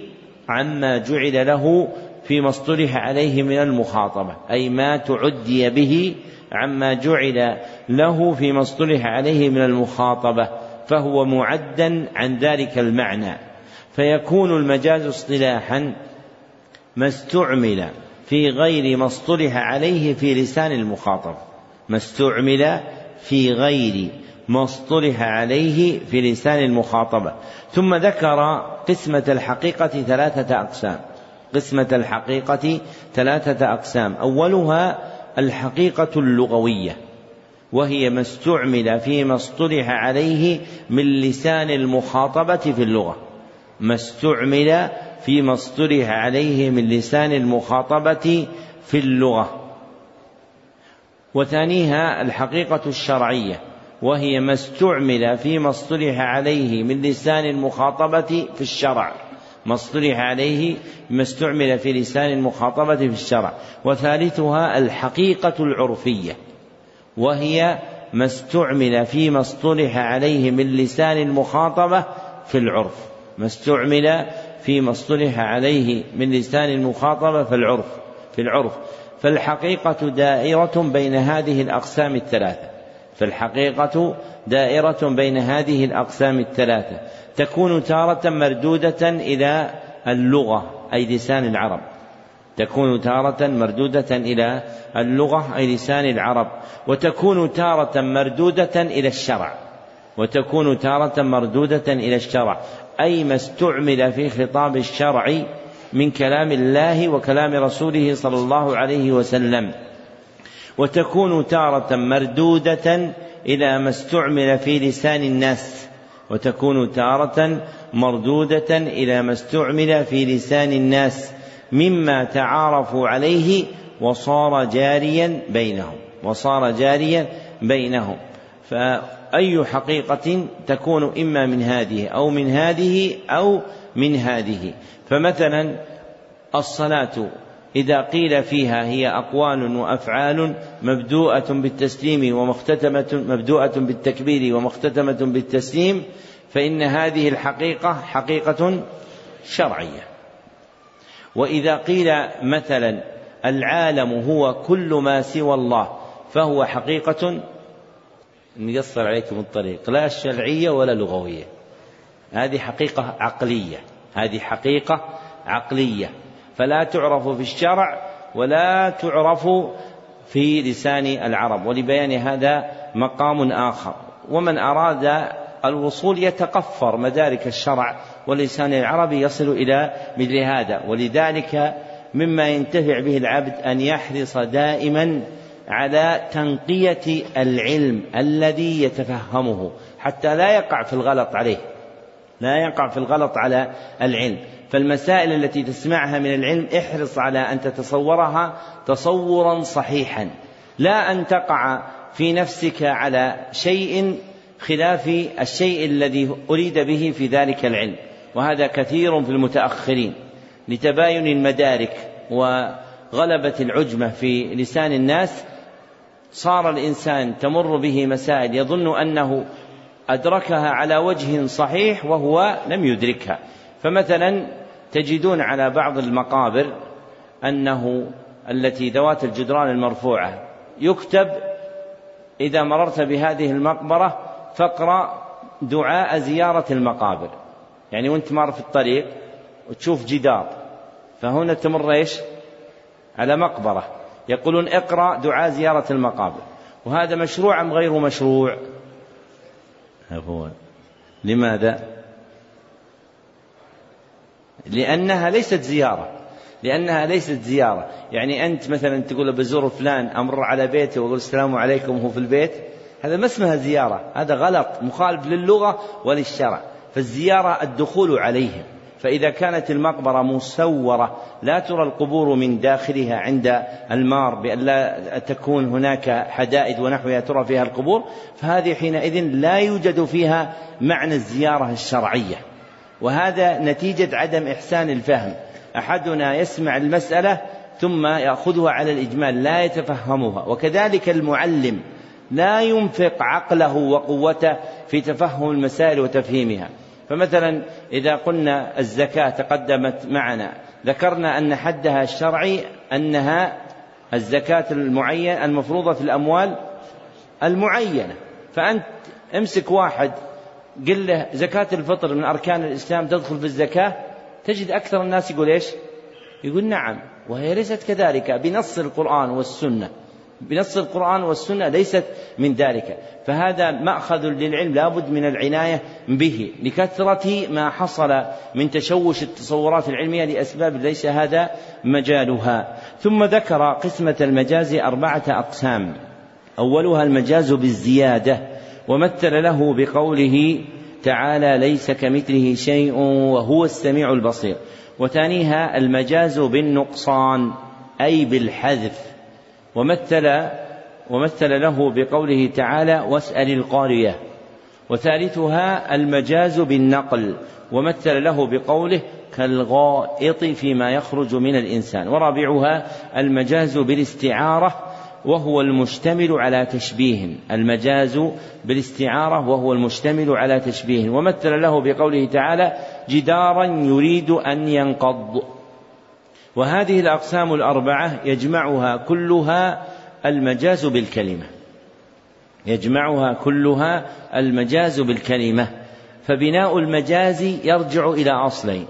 عما جعل له فيما اصطلح عليه من المخاطبة أي ما تعدي به عما جعل له فيما اصطلح عليه من المخاطبة فهو معدا عن ذلك المعنى، فيكون المجاز اصطلاحا ما استعمل في غير ما اصطلح عليه في لسان المخاطب ما استعمل في غير ما اصطلح عليه في لسان المخاطبة. ثم ذكر قسمة الحقيقة ثلاثة أقسام قسمة الحقيقة ثلاثة أقسام أولها الحقيقة اللغوية وهي ما استعمل فيما اصطلح عليه من لسان المخاطبة في اللغة ما استعمل فيما اصطلح عليه من لسان المخاطبة في اللغة. وثانيها الحقيقة الشرعية وهي ما استعمل فيما اصطلح عليه من لسان المخاطبة في الشرع ما اصطلح عليه ما استعمل في لسان المخاطبة في الشرع. وثالثها الحقيقة العرفية وهي ما استعمل فيما اصطلح عليه من لسان المخاطبة في العرف ما استعمل فيما اصطلح عليه من لسان المخاطبة في العرف في العرف فالحقيقة دائرة بين هذه الأقسام الثلاثة فالحقيقة دائرة بين هذه الأقسام الثلاثة تكون تارة مردودة إلى اللغة أي لسان العرب تكون تارة مردودة إلى اللغة أي لسان العرب وتكون تارة مردودة إلى الشرع وتكون تارة مردودة إلى الشرع أي ما استعمل في خطاب الشرع من كلام الله وكلام رسوله صلى الله عليه وسلم وتكون تارة مردودة إلى ما استعمل في لسان الناس وتكون تارة مردودة إلى ما استعمل في لسان الناس مما تعارفوا عليه وصار جاريا بينهم وصار جاريا بينهم فأي حقيقة تكون إما من هذه أو من هذه أو من هذه. فمثلا الصلاة إذا قيل فيها هي أقوال وأفعال مبدوءة بالتسليم ومختتمة مبدوءة بالتكبير ومختتمة بالتسليم، فإن هذه الحقيقة حقيقة شرعية. وإذا قيل مثلا العالم هو كل ما سوى الله فهو حقيقة، نيسر عليكم الطريق، لا شرعية ولا لغوية، هذه حقيقة عقلية، هذه حقيقة عقلية فلا تعرف في الشرع ولا تعرف في لسان العرب. ولبيان هذا مقام آخر، ومن أراد الوصول يتقفر مدارك الشرع واللسان العربي يصل إلى مثل هذا. ولذلك مما ينتفع به العبد أن يحرص دائما على تنقية العلم الذي يتفهمه حتى لا يقع في الغلط عليه، لا يقع في الغلط على العلم. فالمسائل التي تسمعها من العلم احرص على أن تتصورها تصورا صحيحا، لا أن تقع في نفسك على شيء خلاف الشيء الذي أريد به في ذلك العلم. وهذا كثير في المتأخرين لتباين المدارك وغلبة العجمة في لسان الناس، صار الإنسان تمر به مسائل يظن أنه أدركها على وجه صحيح وهو لم يدركها. فمثلا تجدون على بعض المقابر أنه التي ذوات الجدران المرفوعة يكتب إذا مررت بهذه المقبرة فاقرأ دعاء زيارة المقابر، يعني وانت مار في الطريق وتشوف جدار فهنا تمر ايش على مقبرة يقولون اقرأ دعاء زيارة المقابر. وهذا مشروع أم غير مشروع؟ لماذا؟ لأنها ليست زيارة، لأنها ليست زيارة. يعني أنت مثلا تقول بزور فلان أمر على بيته وأقول السلام عليكم هو في البيت، هذا ما اسمها زيارة، هذا غلط مخالف للغة وللشرع. فالزيارة الدخول عليهم، فإذا كانت المقبرة مسورة لا ترى القبور من داخلها عند المار بألا تكون هناك حدائد ونحوها ترى فيها القبور، فهذه حينئذ لا يوجد فيها معنى الزيارة الشرعية. وهذا نتيجة عدم إحسان الفهم، أحدنا يسمع المسألة ثم يأخذها على الإجمال لا يتفهمها. وكذلك المعلم لا ينفق عقله وقوته في تفهم المسائل وتفهيمها. فمثلا إذا قلنا الزكاة تقدمت معنا، ذكرنا أن حدها الشرعي أنها الزكاة المعينة المفروضة في الأموال المعينة، فأنت امسك واحد قل له زكاة الفطر من أركان الإسلام تدخل في الزكاة، تجد أكثر الناس يقول إيش؟ يقول نعم، وهي ليست كذلك بنص القرآن والسنة، بنص القرآن والسنة ليست من ذلك. فهذا مأخذ للعلم لابد من العناية به لكثرة ما حصل من تشوش التصورات العلمية لأسباب ليس هذا مجالها. ثم ذكر قسمة المجاز أربعة أقسام، أولها المجاز بالزيادة، ومثل له بقوله تعالى ليس كمثله شيء وهو السميع البصير. وثانيها المجاز بالنقصان أي بالحذف، ومثل ومثل له بقوله تعالى واسأل القارية. وثالثها المجاز بالنقل، ومثل له بقوله كالغائط فيما يخرج من الإنسان. ورابعها المجاز بالاستعارة وهو المشتمل على تشبيه، المجاز بالاستعارة وهو المشتمل على تشبيه، ومثل له بقوله تعالى جدارا يريد أن ينقض. وهذه الأقسام الأربعة يجمعها كلها المجاز بالكلمة، يجمعها كلها المجاز بالكلمة. فبناء المجاز يرجع إلى أصلين،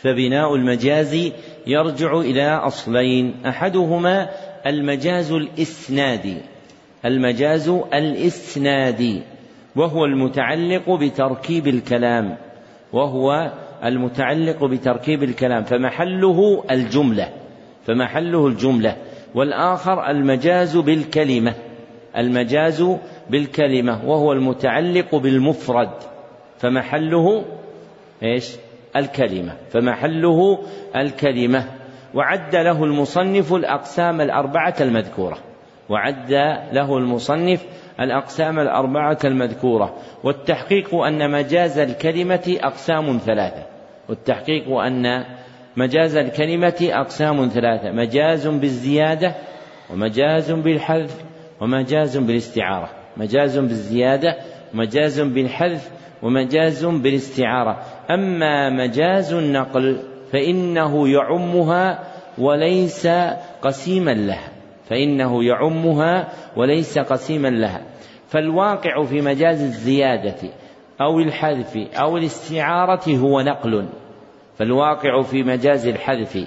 فبناء المجاز يرجع إلى أصلين أحدهما المجاز الإسنادي، المجاز الإسنادي وهو المتعلق بتركيب الكلام، وهو المتعلق بتركيب الكلام فمحله الجملة، فمحله الجملة. والآخر المجاز بالكلمة، المجاز بالكلمة وهو المتعلق بالمفرد فمحله إيش؟ الكلمة، فمحله الكلمة. وعد له المصنف الأقسام الأربعة المذكورة، وعد له المصنف الأقسام الأربعة المذكورة. والتحقيق أن مجاز الكلمة أقسام ثلاثة والتحقيق أن مجاز الكلمة أقسام ثلاثة مجاز بالزيادة ومجاز بالحذف ومجاز بالاستعارة. مجاز بالزيادة ومجاز بالحذف ومجاز بالاستعارة. أما مجاز النقل فإنه يعمها وليس قسيما لها فإنه يعمها وليس قسيما لها. فالواقع في مجاز الزيادة أو الحذف أو الاستعارة هو نقل. فالواقع في مجاز الحذف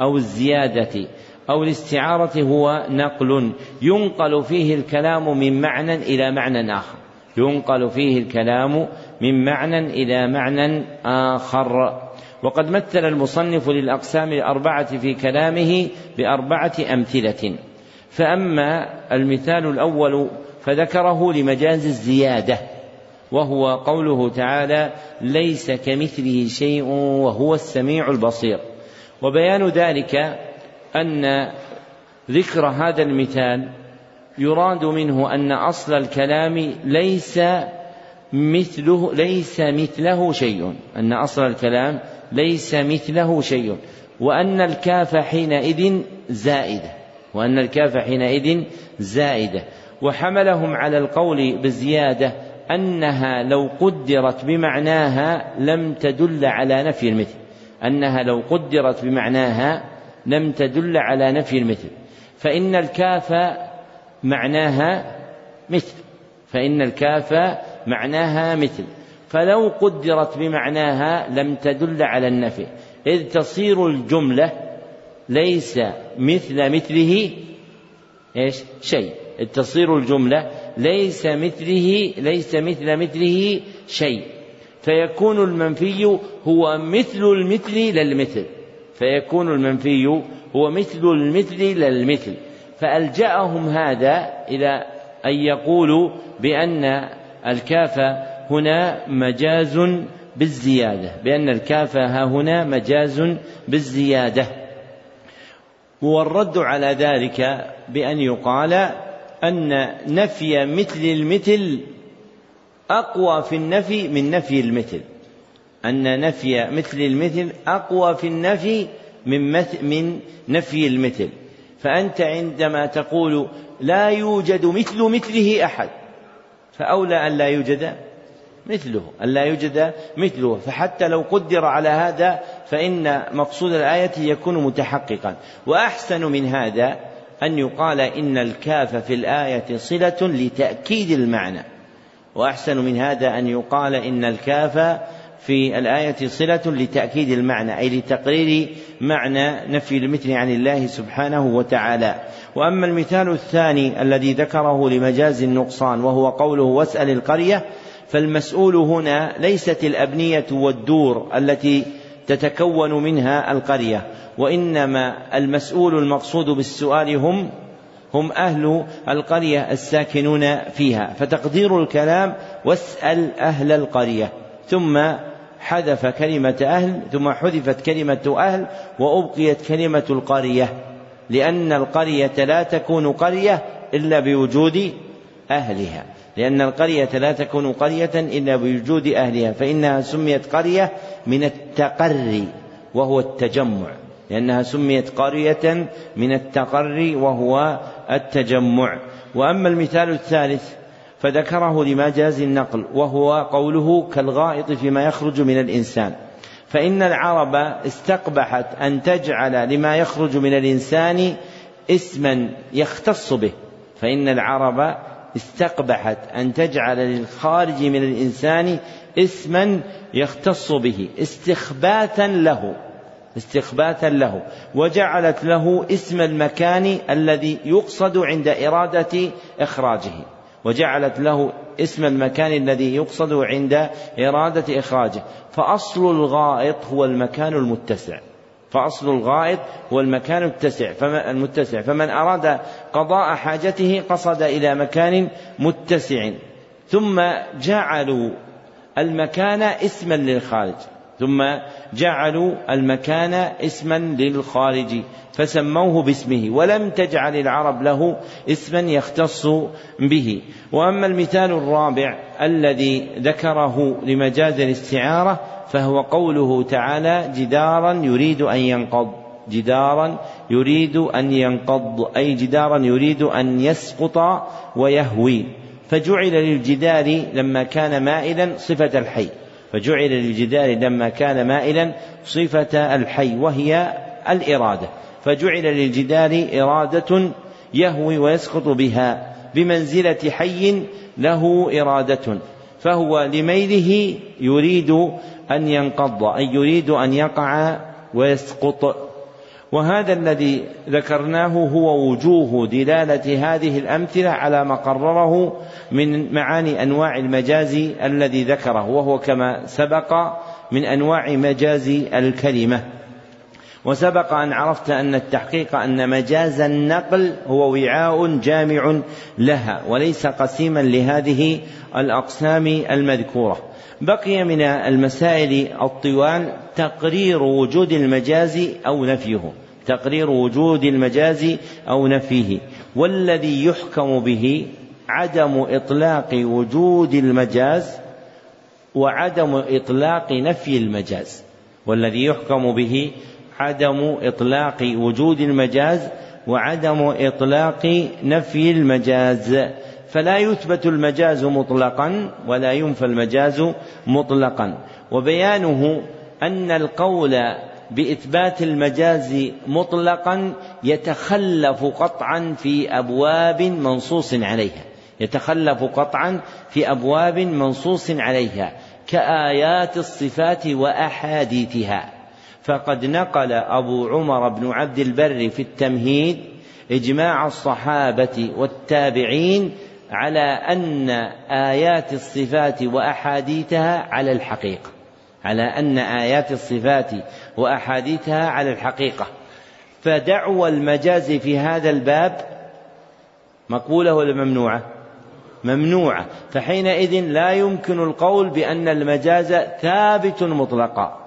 أو الزيادة أو الاستعارة هو نقل ينقل فيه الكلام من معنى إلى معنى آخر ينقل فيه الكلام من معنى إلى معنى آخر. وقد مثل المصنف للأقسام الأربعة في كلامه بأربعة أمثلة. فأما المثال الأول فذكره لمجاز الزيادة وهو قوله تعالى ليس كمثله شيء وهو السميع البصير. وبيان ذلك أن ذكر هذا المثال يراد منه أن أصل الكلام ليس مثله ليس مثله شيء أن أصل الكلام ليس مثله شيء وأن الكاف حينئذ زائدة وأن الكاف حينئذ زائدة. وحملهم على القول بالزيادة أنها لو قدرت بمعناها لم تدل على نفي المثل أنها لو قدرت بمعناها لم تدل على نفي المثل فإن الكاف معناها مثل فإن الكاف معناها مثل فلو قدرت بمعناها لم تدل على النفي إذ تصير الجملة ليس مثل مثله إيش شيء إذ تصير الجملة ليس مثله ليس مثل مثله شيء فيكون المنفي هو مثل المثل للمثل فيكون المنفي هو مثل المثل للمثل. فألجأهم هذا إلى أن يقولوا بأن الكاف هنا مجاز بالزيادة بأن الكاف ها هنا مجاز بالزيادة. والرد على ذلك بأن يقال أن نفي مثل المثل أقوى في النفي من نفي المثل أن نفي مثل المثل أقوى في النفي من, من نفي المثل. فأنت عندما تقول لا يوجد مثل مثله أحد فأولى أن لا يوجد مثله أن لا يوجد مثله فحتى لو قدر على هذا فإن مقصود الآية يكون متحققا. وأحسن من هذا أن يقال إن الكاف في الآية صلة لتأكيد المعنى. وأحسن من هذا أن يقال إن الكاف في الآية صلة لتأكيد المعنى أي لتقرير معنى نفي المثل عن الله سبحانه وتعالى. وأما المثال الثاني الذي ذكره لمجاز النقصان وهو قوله واسأل القرية فالمسؤول هنا ليست الأبنية والدور التي تتكون منها القرية وإنما المسؤول المقصود بالسؤال هم هم أهل القرية الساكنون فيها. فتقدير الكلام واسأل أهل القرية ثم حذف كلمة أهل ثم حذفت كلمة أهل وأبقيت كلمة القرية لأن القرية لا تكون قرية إلا بوجود أهلها لأن القرية لا تكون قرية إلا بوجود أهلها فإنها سميت قرية من التقري وهو التجمع لأنها سميت قرية من التقري وهو التجمع. وأما المثال الثالث فذكره لمجاز النقل وهو قوله كالغائط فيما يخرج من الإنسان فإن العرب استقبحت أن تجعل لما يخرج من الإنسان اسما يختص به فإن العرب استقبحت أن تجعل للخارج من الإنسان اسما يختص به استخباثا له استخباثا له وجعلت له اسم المكان الذي يقصد عند إرادة إخراجه وجعلت له اسم المكان الذي يقصد عند إرادة إخراجه. فأصل الغائط هو المكان المتسع فأصل الغائط هو المكان المتسع فمن أراد قضاء حاجته قصد إلى مكان متسع ثم جعلوا المكان اسما للخارج ثم جعلوا المكان اسما للخارجي فسموه باسمه، ولم تجعل العرب له اسما يختص به. وأما المثال الرابع الذي ذكره لمجاز الاستعارة فهو قوله تعالى جدارا يريد أن ينقض، جدارا يريد أن ينقض أي جدارا يريد أن يسقط ويهوي، فجعل للجدار لما كان مائلا صفة الحي، فجعل للجدار لما كان مائلا صفة الحي وهي الإرادة، فجعل للجدار إرادة يهوي ويسقط بها بمنزلة حي له إرادة، فهو لميله يريد أن ينقض أي يريد أن يقع ويسقط. وهذا الذي ذكرناه هو وجوه دلالة هذه الأمثلة على ما قرره من معاني أنواع المجاز الذي ذكره، وهو كما سبق من أنواع مجاز الكلمة. وسبق أن عرفت أن التحقيق أن مجاز النقل هو وعاء جامع لها وليس قسيما لهذه الأقسام المذكورة. بقي من المسائل الطوال تقرير وجود المجاز أو نفيه، تقرير وجود المجاز أو نفيه، والذي يحكم به عدم إطلاق وجود المجاز وعدم إطلاق نفي المجاز، والذي يحكم به عدم إطلاق وجود المجاز وعدم إطلاق نفي المجاز، فلا يثبت المجاز مطلقا ولا ينفى المجاز مطلقا. وبيانه أن القول بإثبات المجاز مطلقا يتخلف قطعا في أبواب منصوص عليها، يتخلف قطعا في أبواب منصوص عليها كآيات الصفات وأحاديثها. فقد نقل أبو عمر بن عبد البر في التمهيد إجماع الصحابة والتابعين على أن آيات الصفات وأحاديثها على الحقيقة، على أن آيات الصفات وأحاديثها على الحقيقة، فدعوى المجاز في هذا الباب مقبولة ولا ممنوعة؟ ممنوعة. فحينئذ لا يمكن القول بأن المجاز ثابت مطلقا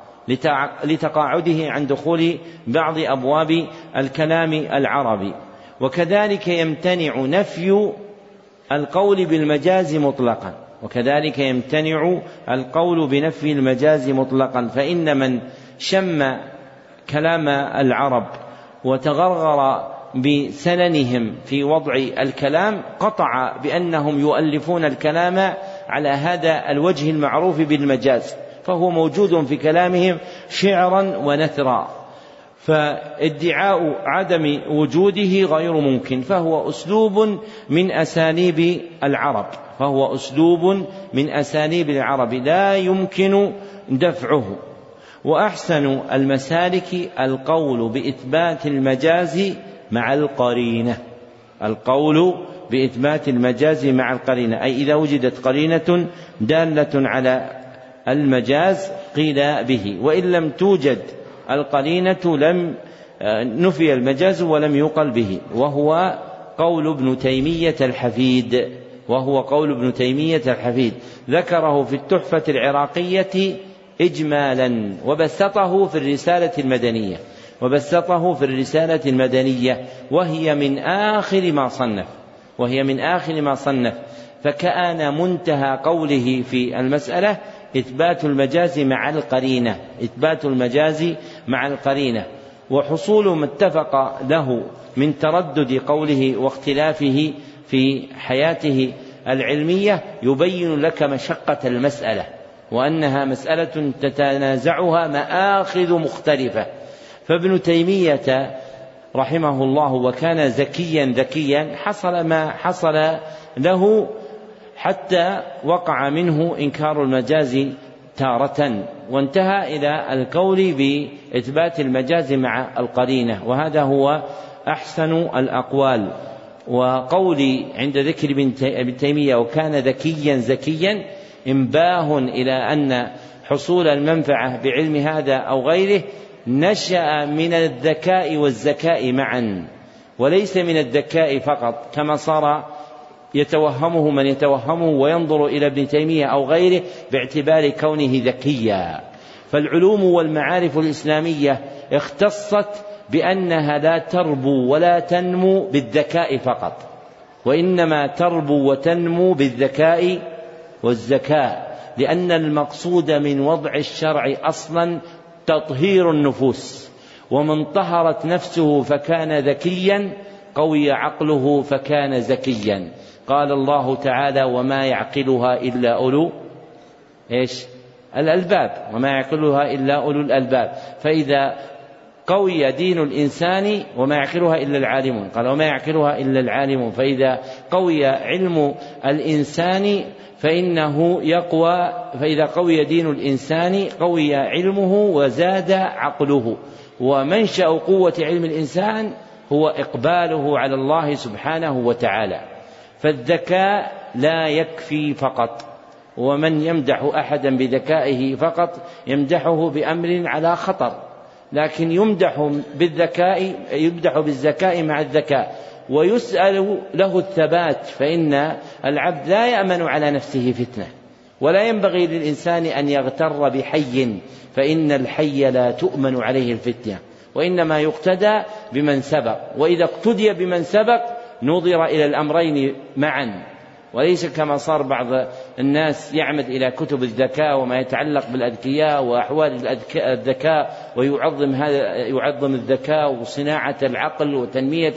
لتقاعده عن دخول بعض أبواب الكلام العربي. وكذلك يمتنع نفي القول بالمجاز مطلقا، وكذلك يمتنع القول بنفي المجاز مطلقا، فإن من شم كلام العرب وتغرغر بسننهم في وضع الكلام قطع بأنهم يؤلفون الكلام على هذا الوجه المعروف بالمجاز، فهو موجود في كلامهم شعرا ونثرا، فادعاء عدم وجوده غير ممكن، فهو أسلوب من أساليب العرب، فهو أسلوب من أساليب العرب لا يمكن دفعه. وأحسن المسالك القول بإثبات المجاز مع القرينة، القول بإثبات المجاز مع القرينة، أي إذا وجدت قرينة دالة على المجاز قيل به، وإن لم توجد القرينة لم نفي المجاز ولم يقل به، وهو قول ابن تيمية الحفيد، وهو قول ابن تيمية الحفيد ذكره في التحفة العراقية إجمالا وبسطه في الرسالة المدنية، وبسطه في الرسالة المدنية وهي من آخر ما صنف، وهي من آخر ما صنف، فكأن منتهى قوله في المسألة إثبات المجاز مع القرينة، إثبات المجاز مع القرينة، وحصول ما اتفق له من تردد قوله واختلافه في حياته العلمية يبين لك مشقة المسألة، وأنها مسألة تتنازعها مآخذ مختلفة. فابن تيمية رحمه الله وكان ذكيا ذكيا حصل ما حصل له حتى وقع منه إنكار المجاز تارة وانتهى إلى القول بإثبات المجاز مع القرينة، وهذا هو أحسن الأقوال. وقولي عند ذكر ابن تيمية وكان ذكيا ذكيا انباه إلى أن حصول المنفعة بعلم هذا أو غيره نشأ من الذكاء والزكاء معا، وليس من الذكاء فقط كما صار يتوهمه من يتوهمه وينظر إلى ابن تيمية أو غيره باعتبار كونه ذكيا، فالعلوم والمعارف الإسلامية اختصت بأنها لا تربو ولا تنمو بالذكاء فقط، وإنما تربو وتنمو بالذكاء والزكاء، لأن المقصود من وضع الشرع أصلا تطهير النفوس، ومن طهرت نفسه فكان ذكيا، قوي عقله فكان زكيا. قال الله تعالى: وما يعقلها إلا أولو إيش؟ الألباب، وما يعقلها إلا أولو الألباب. فإذا قوي دين الإنسان وما يعقلها إلا العالمون، قال وما يعقلها إلا العالمون، فإذا قوي علم الإنسان فإنه يقوى، فإذا قوي دين الإنسان قوي علمه وزاد عقله. ومنشأ قوة علم الإنسان هو إقباله على الله سبحانه وتعالى، فالذكاء لا يكفي فقط، ومن يمدح أحدا بذكائه فقط يمدحه بأمر على خطر، لكن يمدح بالذكاء، يمدح بالذكاء مع الذكاء، ويسأل له الثبات، فإن العبد لا يأمن على نفسه فتنة، ولا ينبغي للإنسان أن يغتر بحي، فإن الحي لا تؤمن عليه الفتنة، وإنما يقتدى بمن سبق، وإذا اقتدي بمن سبق نظر إلى الأمرين معا، وليس كما صار بعض الناس يعمد إلى كتب الذكاء وما يتعلق بالأذكياء وأحوال الذكاء، ويعظم هذا، يعظم الذكاء وصناعة العقل وتنمية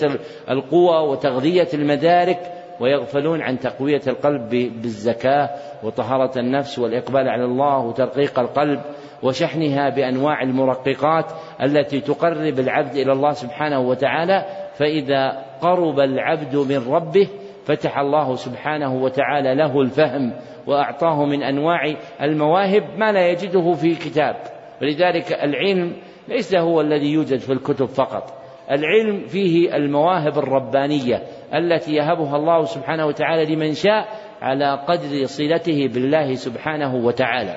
القوى وتغذية المدارك، ويغفلون عن تقوية القلب بالزكاة وطهارة النفس والإقبال على الله وترقيق القلب وشحنها بأنواع المرققات التي تقرب العبد إلى الله سبحانه وتعالى. فإذا قرب العبد من ربه فتح الله سبحانه وتعالى له الفهم وأعطاه من أنواع المواهب ما لا يجده في كتاب، ولذلك العلم ليس هو الذي يوجد في الكتب فقط، العلم فيه المواهب الربانية التي يهبها الله سبحانه وتعالى لمن شاء على قدر صلته بالله سبحانه وتعالى.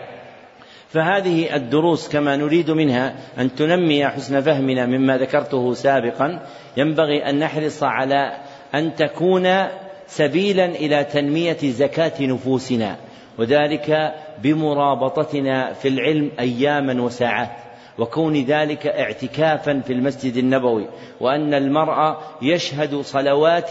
فهذه الدروس كما نريد منها أن تنمي حسن فهمنا مما ذكرته سابقا، ينبغي أن نحرص على أن تكون سبيلا إلى تنمية زكاة نفوسنا، وذلك بمرابطتنا في العلم أياما وساعات، وكون ذلك اعتكافا في المسجد النبوي، وأن المرء يشهد صلوات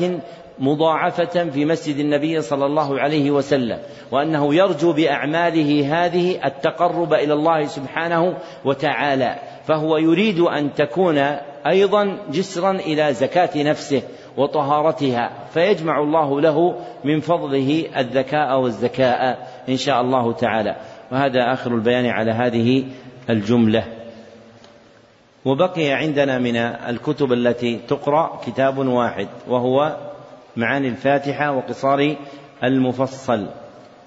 مضاعفة في مسجد النبي صلى الله عليه وسلم، وأنه يرجو بأعماله هذه التقرب إلى الله سبحانه وتعالى، فهو يريد أن تكون أيضا جسرا إلى زكاة نفسه وطهارتها، فيجمع الله له من فضله الذكاء والزكاء إن شاء الله تعالى. وهذا آخر البيان على هذه الجملة. وبقي عندنا من الكتب التي تقرأ كتاب واحد، وهو معاني الفاتحة وقصار المفصل،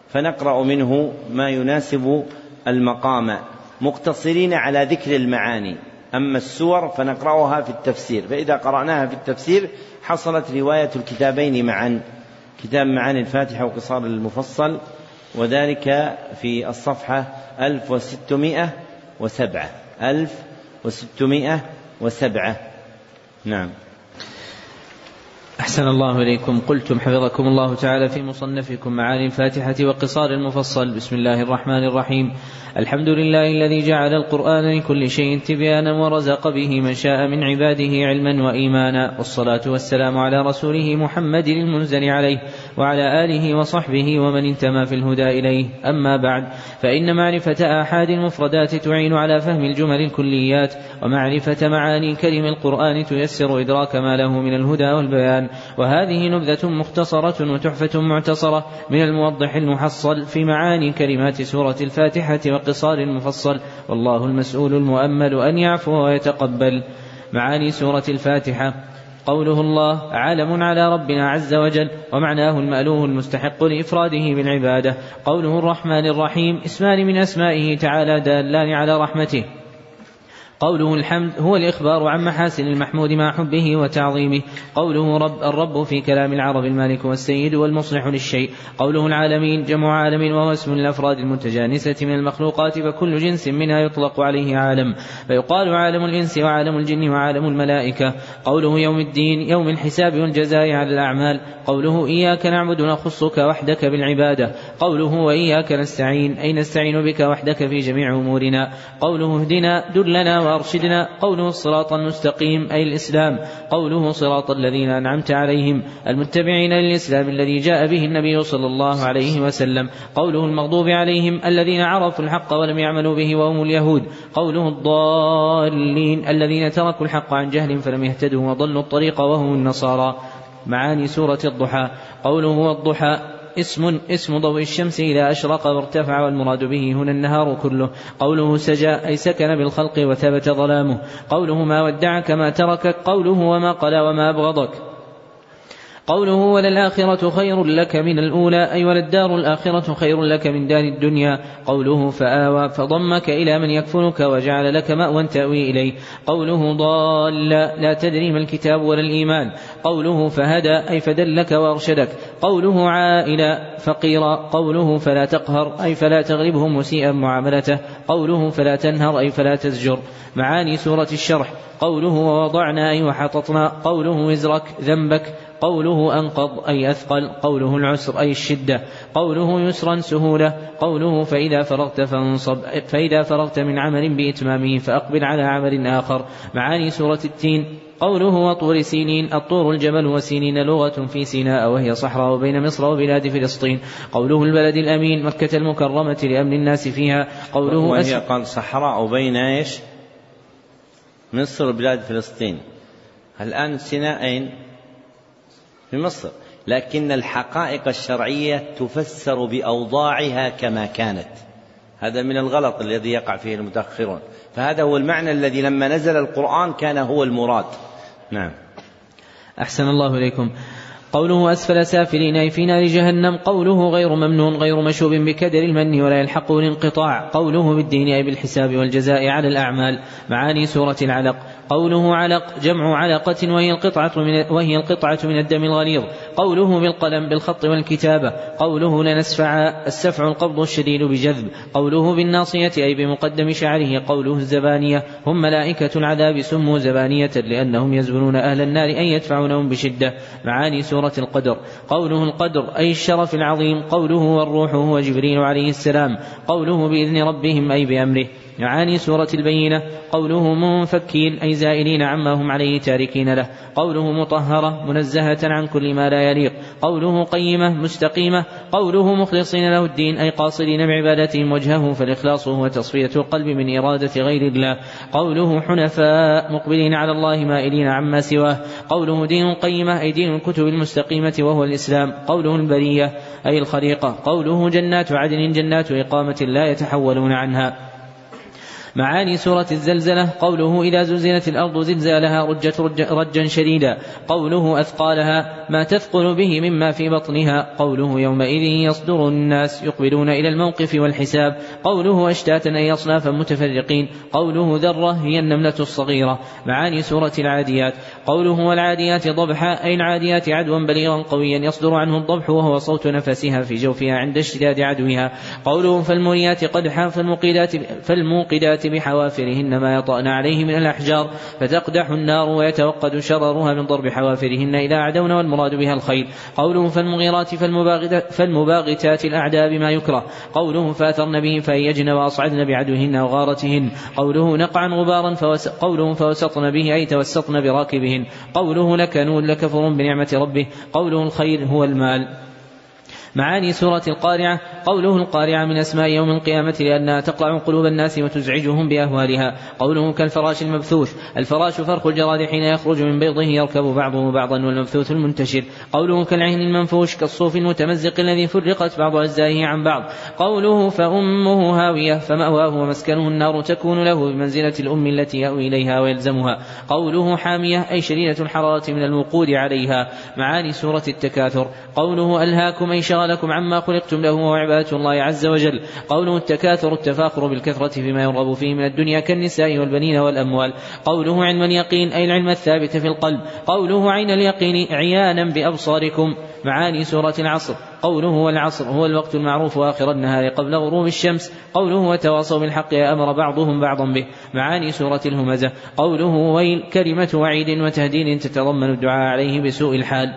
فنقرأ منه ما يناسب المقام مقتصرين على ذكر المعاني. أما السور فنقرأها في التفسير، فإذا قرأناها في التفسير حصلت رواية الكتابين معا، كتاب معاني الفاتحة وقصار المفصل، وذلك في الصفحة ألف وستمائة وسبعة ألف وستمائة وسبعة. نعم، أحسن الله إليكم. قلتم حفظكم الله تعالى في مصنفكم معاني الفاتحة وقصار المفصل: بسم الله الرحمن الرحيم، الحمد لله الذي جعل القرآن لكل شيء تبيانا ورزق به من شاء من عباده علما وإيمانا، والصلاة والسلام على رسوله محمد المنزل عليه وعلى آله وصحبه ومن انتمى في الهدى إليه. أما بعد، فإن معرفة آحاد المفردات تعين على فهم الجمل الكليات، ومعرفة معاني كلم القرآن تيسر إدراك ما له من الهدى والبيان. وهذه نبذة مختصرة وتحفة معتصرة من الموضح المحصل في معاني كلمات سورة الفاتحة وقصار المفصل، والله المسؤول المؤمل أن يعفو ويتقبل. معاني سورة الفاتحة: قوله الله عالم على ربنا عز وجل، ومعناه المألوه المستحق لإفراده بالعبادة. قوله الرحمن الرحيم، اسمان من أسمائه تعالى دالان على رحمته، قوله الحمد هو الإخبار عن محاسن المحمود مع حبه وتعظيمه. قوله رب الرب في كلام العرب المالك والسيد والمصلح للشيء. قوله العالمين جمع عالم وهو اسم الأفراد المتجانسة من المخلوقات فكل جنس منها يطلق عليه عالم فيقال عالم الإنس وعالم الجن وعالم الملائكة. قوله يوم الدين يوم الحساب والجزاء على الأعمال. قوله إياك نعبد ونخصك وحدك بالعبادة. قوله وإياك نستعين أي نستعين بك وحدك في جميع أمورنا. قوله اهدنا دلنا وأرشدنا. قوله الصراط المستقيم أي الإسلام. قوله صراط الذين أنعمت عليهم المتبعين للإسلام الذي جاء به النبي صلى الله عليه وسلم. قوله المغضوب عليهم الذين عرفوا الحق ولم يعملوا به وهم اليهود. قوله الضالين الذين تركوا الحق عن جهل فلم يهتدوا وضلوا الطريق وهم النصارى. معاني سورة الضحى. قوله هو الضحى اسم اسم ضوء الشمس إذا أشرق وارتفع والمراد به هنا النهار كله. قوله سجى أي سكن بالخلق وثبت ظلامه. قوله ما ودعك ما تركك. قوله وما قلى وما أبغضك. قوله وللآخرة خير لك من الأولى أي وللدار الآخرة خير لك من دار الدنيا. قوله فآوى فضمك إلى من يكفلك وجعل لك مأوى تأوي إليه. قوله ضال لا تدري ما الكتاب ولا الإيمان. قوله فهدى أي فدلك وأرشدك. قوله عائلة فقيرا. قوله فلا تقهر أي فلا تغلبه مسيئا معاملته. قوله فلا تنهر أي فلا تزجر. معاني سورة الشرح. قوله ووضعنا أي وحططنا. قوله وزرك ذنبك. قوله أنقض أي أثقل. قوله العسر أي الشدة. قوله يسرا سهولة. قوله فإذا فرغت فانصب فإذا فرغت من عمل بإتمامه فأقبل على عمل آخر. معاني سورة التين. قوله وطور سينين الطور الجبل وسينين لغة في سيناء وهي صحراء بين مصر وبلاد فلسطين. قوله البلد الأمين مكة المكرمة لأمن الناس فيها. قوله وهي قال صحراء بين إيش مصر وبلاد فلسطين. الآن سيناء أين؟ في مصر، لكن الحقائق الشرعية تفسر بأوضاعها كما كانت. هذا من الغلط الذي يقع فيه المتأخرون، فهذا هو المعنى الذي لما نزل القرآن كان هو المراد. نعم. أحسن الله إليكم. قوله أسفل سافلين أي في نار جهنم. قوله غير ممنون غير مشوب بكدر المن ولا يلحقه الانقطاع. قوله بالدين أي بالحساب والجزاء على الأعمال. معاني سورة العلق. قوله علق جمع علقة وهي القطعة من وهي القطعة من الدم الغليظ. قوله بالقلم بالخط والكتابة. قوله لنسفع السفع القبض الشديد بجذب. قوله بالناصية أي بمقدم شعره. قوله الزبانية هم ملائكة العذاب سموا زبانية لأنهم يزبنون أهل النار أن يدفعونهم بشدة. معاني سورة القدر. قوله القدر أي الشرف العظيم. قوله والروح هو جبريل عليه السلام. قوله بإذن ربهم أي بأمره. معاني سورة البينة. قوله منفكين أي زائلين عما هم عليه تاركين له. قوله مطهرة منزهة عن كل ما لا يليق. قوله قيمة مستقيمة. قوله مخلصين له الدين أي قاصدين بعبادتهم وجهه فالإخلاص هو تصفية القلب من إرادة غير الله. قوله حنفاء مقبلين على الله مائلين عما سواه. قوله دين قيمة أي دين الكتب المستقيمة وهو الإسلام. قوله البرية أي الخليقة. قوله جنات عدن جنات إقامة لا يتحولون عنها. معاني سورة الزلزلة. قوله إذا زلزلت الأرض زلزالها رجت رجا شديدا. قوله أثقالها ما تثقل به مما في بطنها. قوله يومئذ يصدر الناس يقبلون إلى الموقف والحساب. قوله أشتاتا أي أصنافا متفرقين. قوله ذرة هي النملة الصغيرة. معاني سورة العاديات. قوله والعاديات ضبحا أي العاديات عدوا بليغا قويا يصدر عنه الضبح وهو صوت نفسها في جوفها عند اشتداد عدوها. قوله فالموريات قدحا فالموقدات بحوافرهن ما يطأن عليه من الأحجار فتقدح النار ويتوقد شررها من ضرب حوافرهن إذا أعدون والمراد بها الخيل. قوله فالمغيرات فالمباغتات الأعداء بما يكره. قوله فأثرن به فيجن وأصعدن بعدوهن وغارتهن. قوله نقعا غبارا فوس... قوله فوسطن به أي توسطن براكبهن. قوله لكنود لكفر بنعمة ربه. قوله الخير هو المال. معاني سورة القارعة. قوله القارعة من أسماء يوم القيامة لأنها تقلع قلوب الناس وتزعجهم بأهوالها. قوله كالفراش المبثوث الفراش فرخ الجراد حين يخرج من بيضه يركب بعضه بعضا والمبثوث المنتشر. قوله كالعهن المنفوش كالصوف المتمزق الذي فرقت بعض أجزائه عن بعض. قوله فأمه هاوية فمأواه ومسكنه النار تكون له بمنزلة الأم التي يأوي إليها ويلزمها. قوله حامية أي شديدة الحرارة من الوقود عليها. معاني سورة التكاثر. قوله ألهاكم أي شغل لكم عما خلقتم له وعبادة الله عز وجل. قوله التكاثر التفاخر بالكثرة فيما يرغب فيه من الدنيا كالنساء والبنين والأموال. قوله علم اليقين أي العلم الثابت في القلب. قوله عين اليقين عيانا بأبصاركم. معاني سورة العصر. قوله والعصر هو الوقت المعروف آخر النهار قبل غروب الشمس. قوله وتواصوا بالحق أمر بعضهم بعضا به. معاني سورة الهمزة. قوله ويل كلمة وعيد وتهديد تتضمن الدعاء عليه بسوء الحال.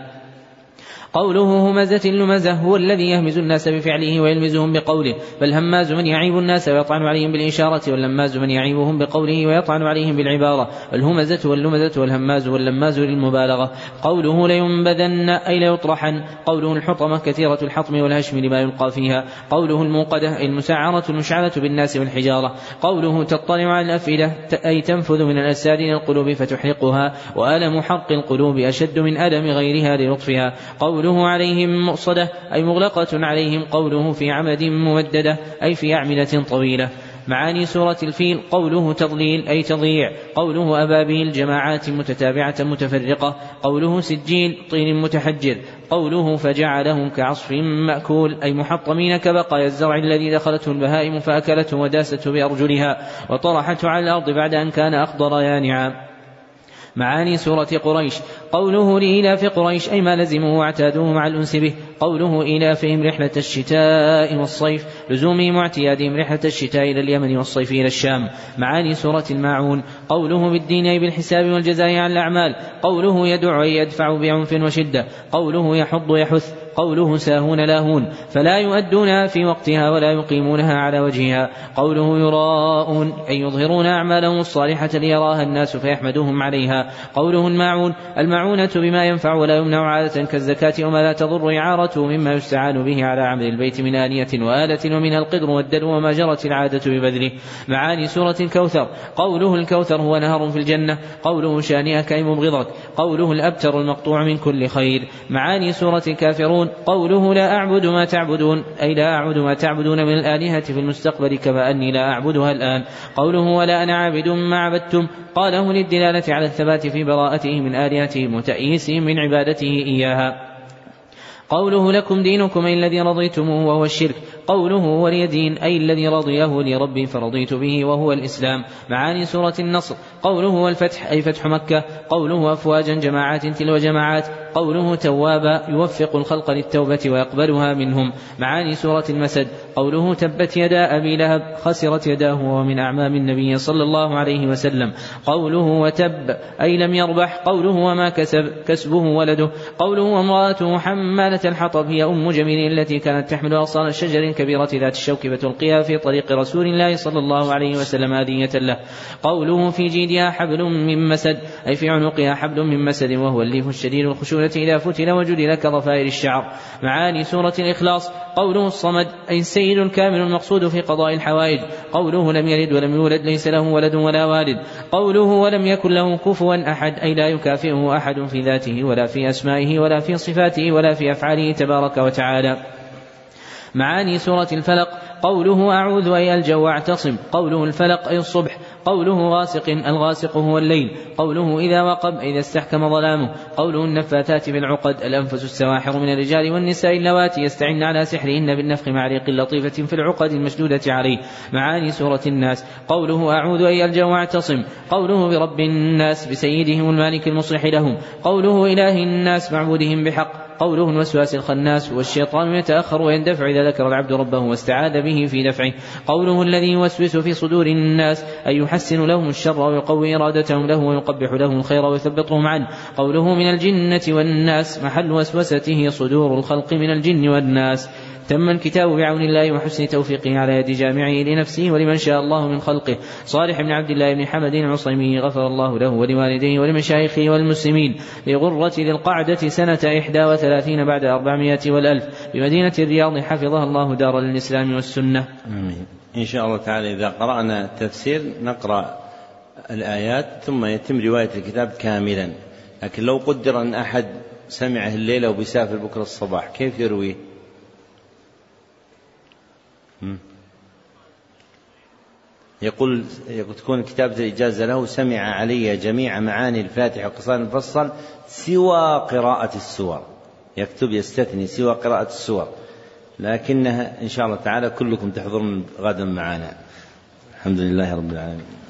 قوله همزة اللمزة هو الذي يهمز الناس بفعله ويلمزهم بقوله، فالهماز من يعيب الناس ويطعن عليهم بالإشارة، واللماز من يعيبهم بقوله ويطعن عليهم بالعبارة. الهمزة واللمزة والهماز واللماز للمبالغة. قوله لينبذن أي ليطرحن. قوله الحطمة كثيرة الحطم والهشم لما يلقى فيها. قوله الموقدة المسعرة المشعلة بالناس والحجارة. قوله تطلع على الأفئدة أي تنفذ من الأجساد إلى القلوب فتحرقها، وألم حرق القلوب أشد من ألم غيرها للطفها. قوله عليهم مؤصدة أي مغلقة عليهم. قوله في عمد ممددة أي في أعمدة طويلة. معاني سورة الفيل. قوله تضليل أي تضييع. قوله أبابيل جماعات متتابعة متفرقة. قوله سجين طين متحجر. قوله فجعلهم كعصف مأكول أي محطمين كبقايا الزرع الذي دخلته البهائم فأكلته وداسته بأرجلها وطرحته على الأرض بعد أن كان أخضر يانعا. معاني سورة قريش. قوله لإلاف قريش أي ما لزموه واعتادوه مع الأنس به. قوله إلافهم رحلة الشتاء والصيف لزومهم واعتيادهم رحلة الشتاء إلى اليمن والصيف إلى الشام. معاني سورة الماعون. قوله بالدين أي بالحساب والجزاء على الأعمال. قوله يدعو أي يدفع بعنف وشدة. قوله يحض يحث. قوله ساهون لاهون فلا يؤدونها في وقتها ولا يقيمونها على وجهها. قوله يراءون أي يظهرون أعمالهم الصالحة ليراها الناس فيحمدوهم عليها. قوله الماعون المعونة بما ينفع ولا يمنع عادة كالزكاة وما لا تضر إعارته مما يستعان به على عمل البيت من آنية وآلة ومنها القدر والدلو وما جرت العادة ببذله. معاني سورة الكوثر. قوله الكوثر هو نهر في الجنة. قوله شانئك أي مبغضك. قوله الأبتر المقطوع من كل خير. معاني سورة الكافرون. قوله لا أعبد ما تعبدون أي لا أعبد ما تعبدون من الآلهة في المستقبل كما أني لا أعبدها الآن. قوله ولا أنا عابد ما عبدتم قاله للدلالة على الثبات في براءته من آلهتهم وتأييسهم من عبادته إياها. قوله لكم دينكم أي الذي رضيتموه وهو الشرك. قوله ولي دين أي الذي رضيه لربي فرضيت به وهو الإسلام. معاني سورة النصر. قوله والفتح أي فتح مكة. قوله أفواجا جماعات تلو جماعات. قوله توابا يوفق الخلق للتوبة ويقبلها منهم. معاني سورة المسد. قوله تبت يدا أبي لهب خسرت يداه ومن أعمام النبي صلى الله عليه وسلم. قوله وتب أي لم يربح. قوله وما كسب كسبه ولده. قوله وامرأته حمالة الحطب هي أم جميل التي كانت تحمل أغصان الشجر كبيرة ذات الشوك فتلقيها في طريق رسول الله صلى الله عليه وسلم هدية له. قوله في جيدها حبل من مسد أي في عنقها حبل من مسد وهو الليف الشديد الخشونة إذا فتن وجدل كضفائر الشعر. معاني سورة الإخلاص. قوله الصمد أي السيد الكامل المقصود في قضاء الحوائج. قوله لم يلد ولم يولد ليس له ولد ولا والد. قوله ولم يكن له كفوا أحد أي لا يكافئه أحد في ذاته ولا في أسمائه ولا في صفاته ولا في أفعاله تبارك وتعالى. معاني سورة الفلق. قوله أعوذ أي ألجأ واعتصم. قوله الفلق أي الصبح. قوله غاسق الغاسق هو الليل. قوله إذا وقب إذا استحكم ظلامه. قوله النفاثات بالعقد الأنفس السواحر من الرجال والنساء اللواتي يستعن على سحرهن بالنفخ مع ريق لطيفة في العقد المشدودة عليه. معاني سورة الناس. قوله أعوذ أي ألجأ واعتصم. قوله برب الناس بسيدهم المالك المصلح لهم. قوله إله الناس معبودهم بحق. قوله الوسواس الخناس والشيطان يتأخر ويندفع إذا ذكر العبد ربه واستعاذ به في دفعه. قوله الذي يوسوس في صدور الناس أي يحسن لهم الشر ويقوي إرادتهم له ويقبح لهم الخير ويثبطهم عنه. قوله من الجنة والناس محل وسوسته صدور الخلق من الجن والناس. تم الكتاب بعون الله وحسن توفيقه على يد جامعه لنفسه ولمن شاء الله من خلقه. صالح بن عبد الله بن حمد العصيمي غفر الله له ولوالديه ولمشايخه والمسلمين لغرة ذي القعدة سنة إحدى وثلاثين بعد أربعمائة والألف بمدينة الرياض حفظها الله دار الإسلام والسنة. آمين. إن شاء الله تعالى إذا قرأنا التفسير نقرأ الآيات ثم يتم رواية الكتاب كاملا، لكن لو قدر أن أحد سمعه الليلة وبيسافر بكرة الصباح كيف يرويه؟ يقول تكون كتابة الإجازة له سمع علي جميع معاني الفاتحة وقصار المفصل سوى قراءة السور، يكتب يستثني سوى قراءة السور، لكنها إن شاء الله تعالى كلكم تحضرون غدا معنا. الحمد لله رب العالمين.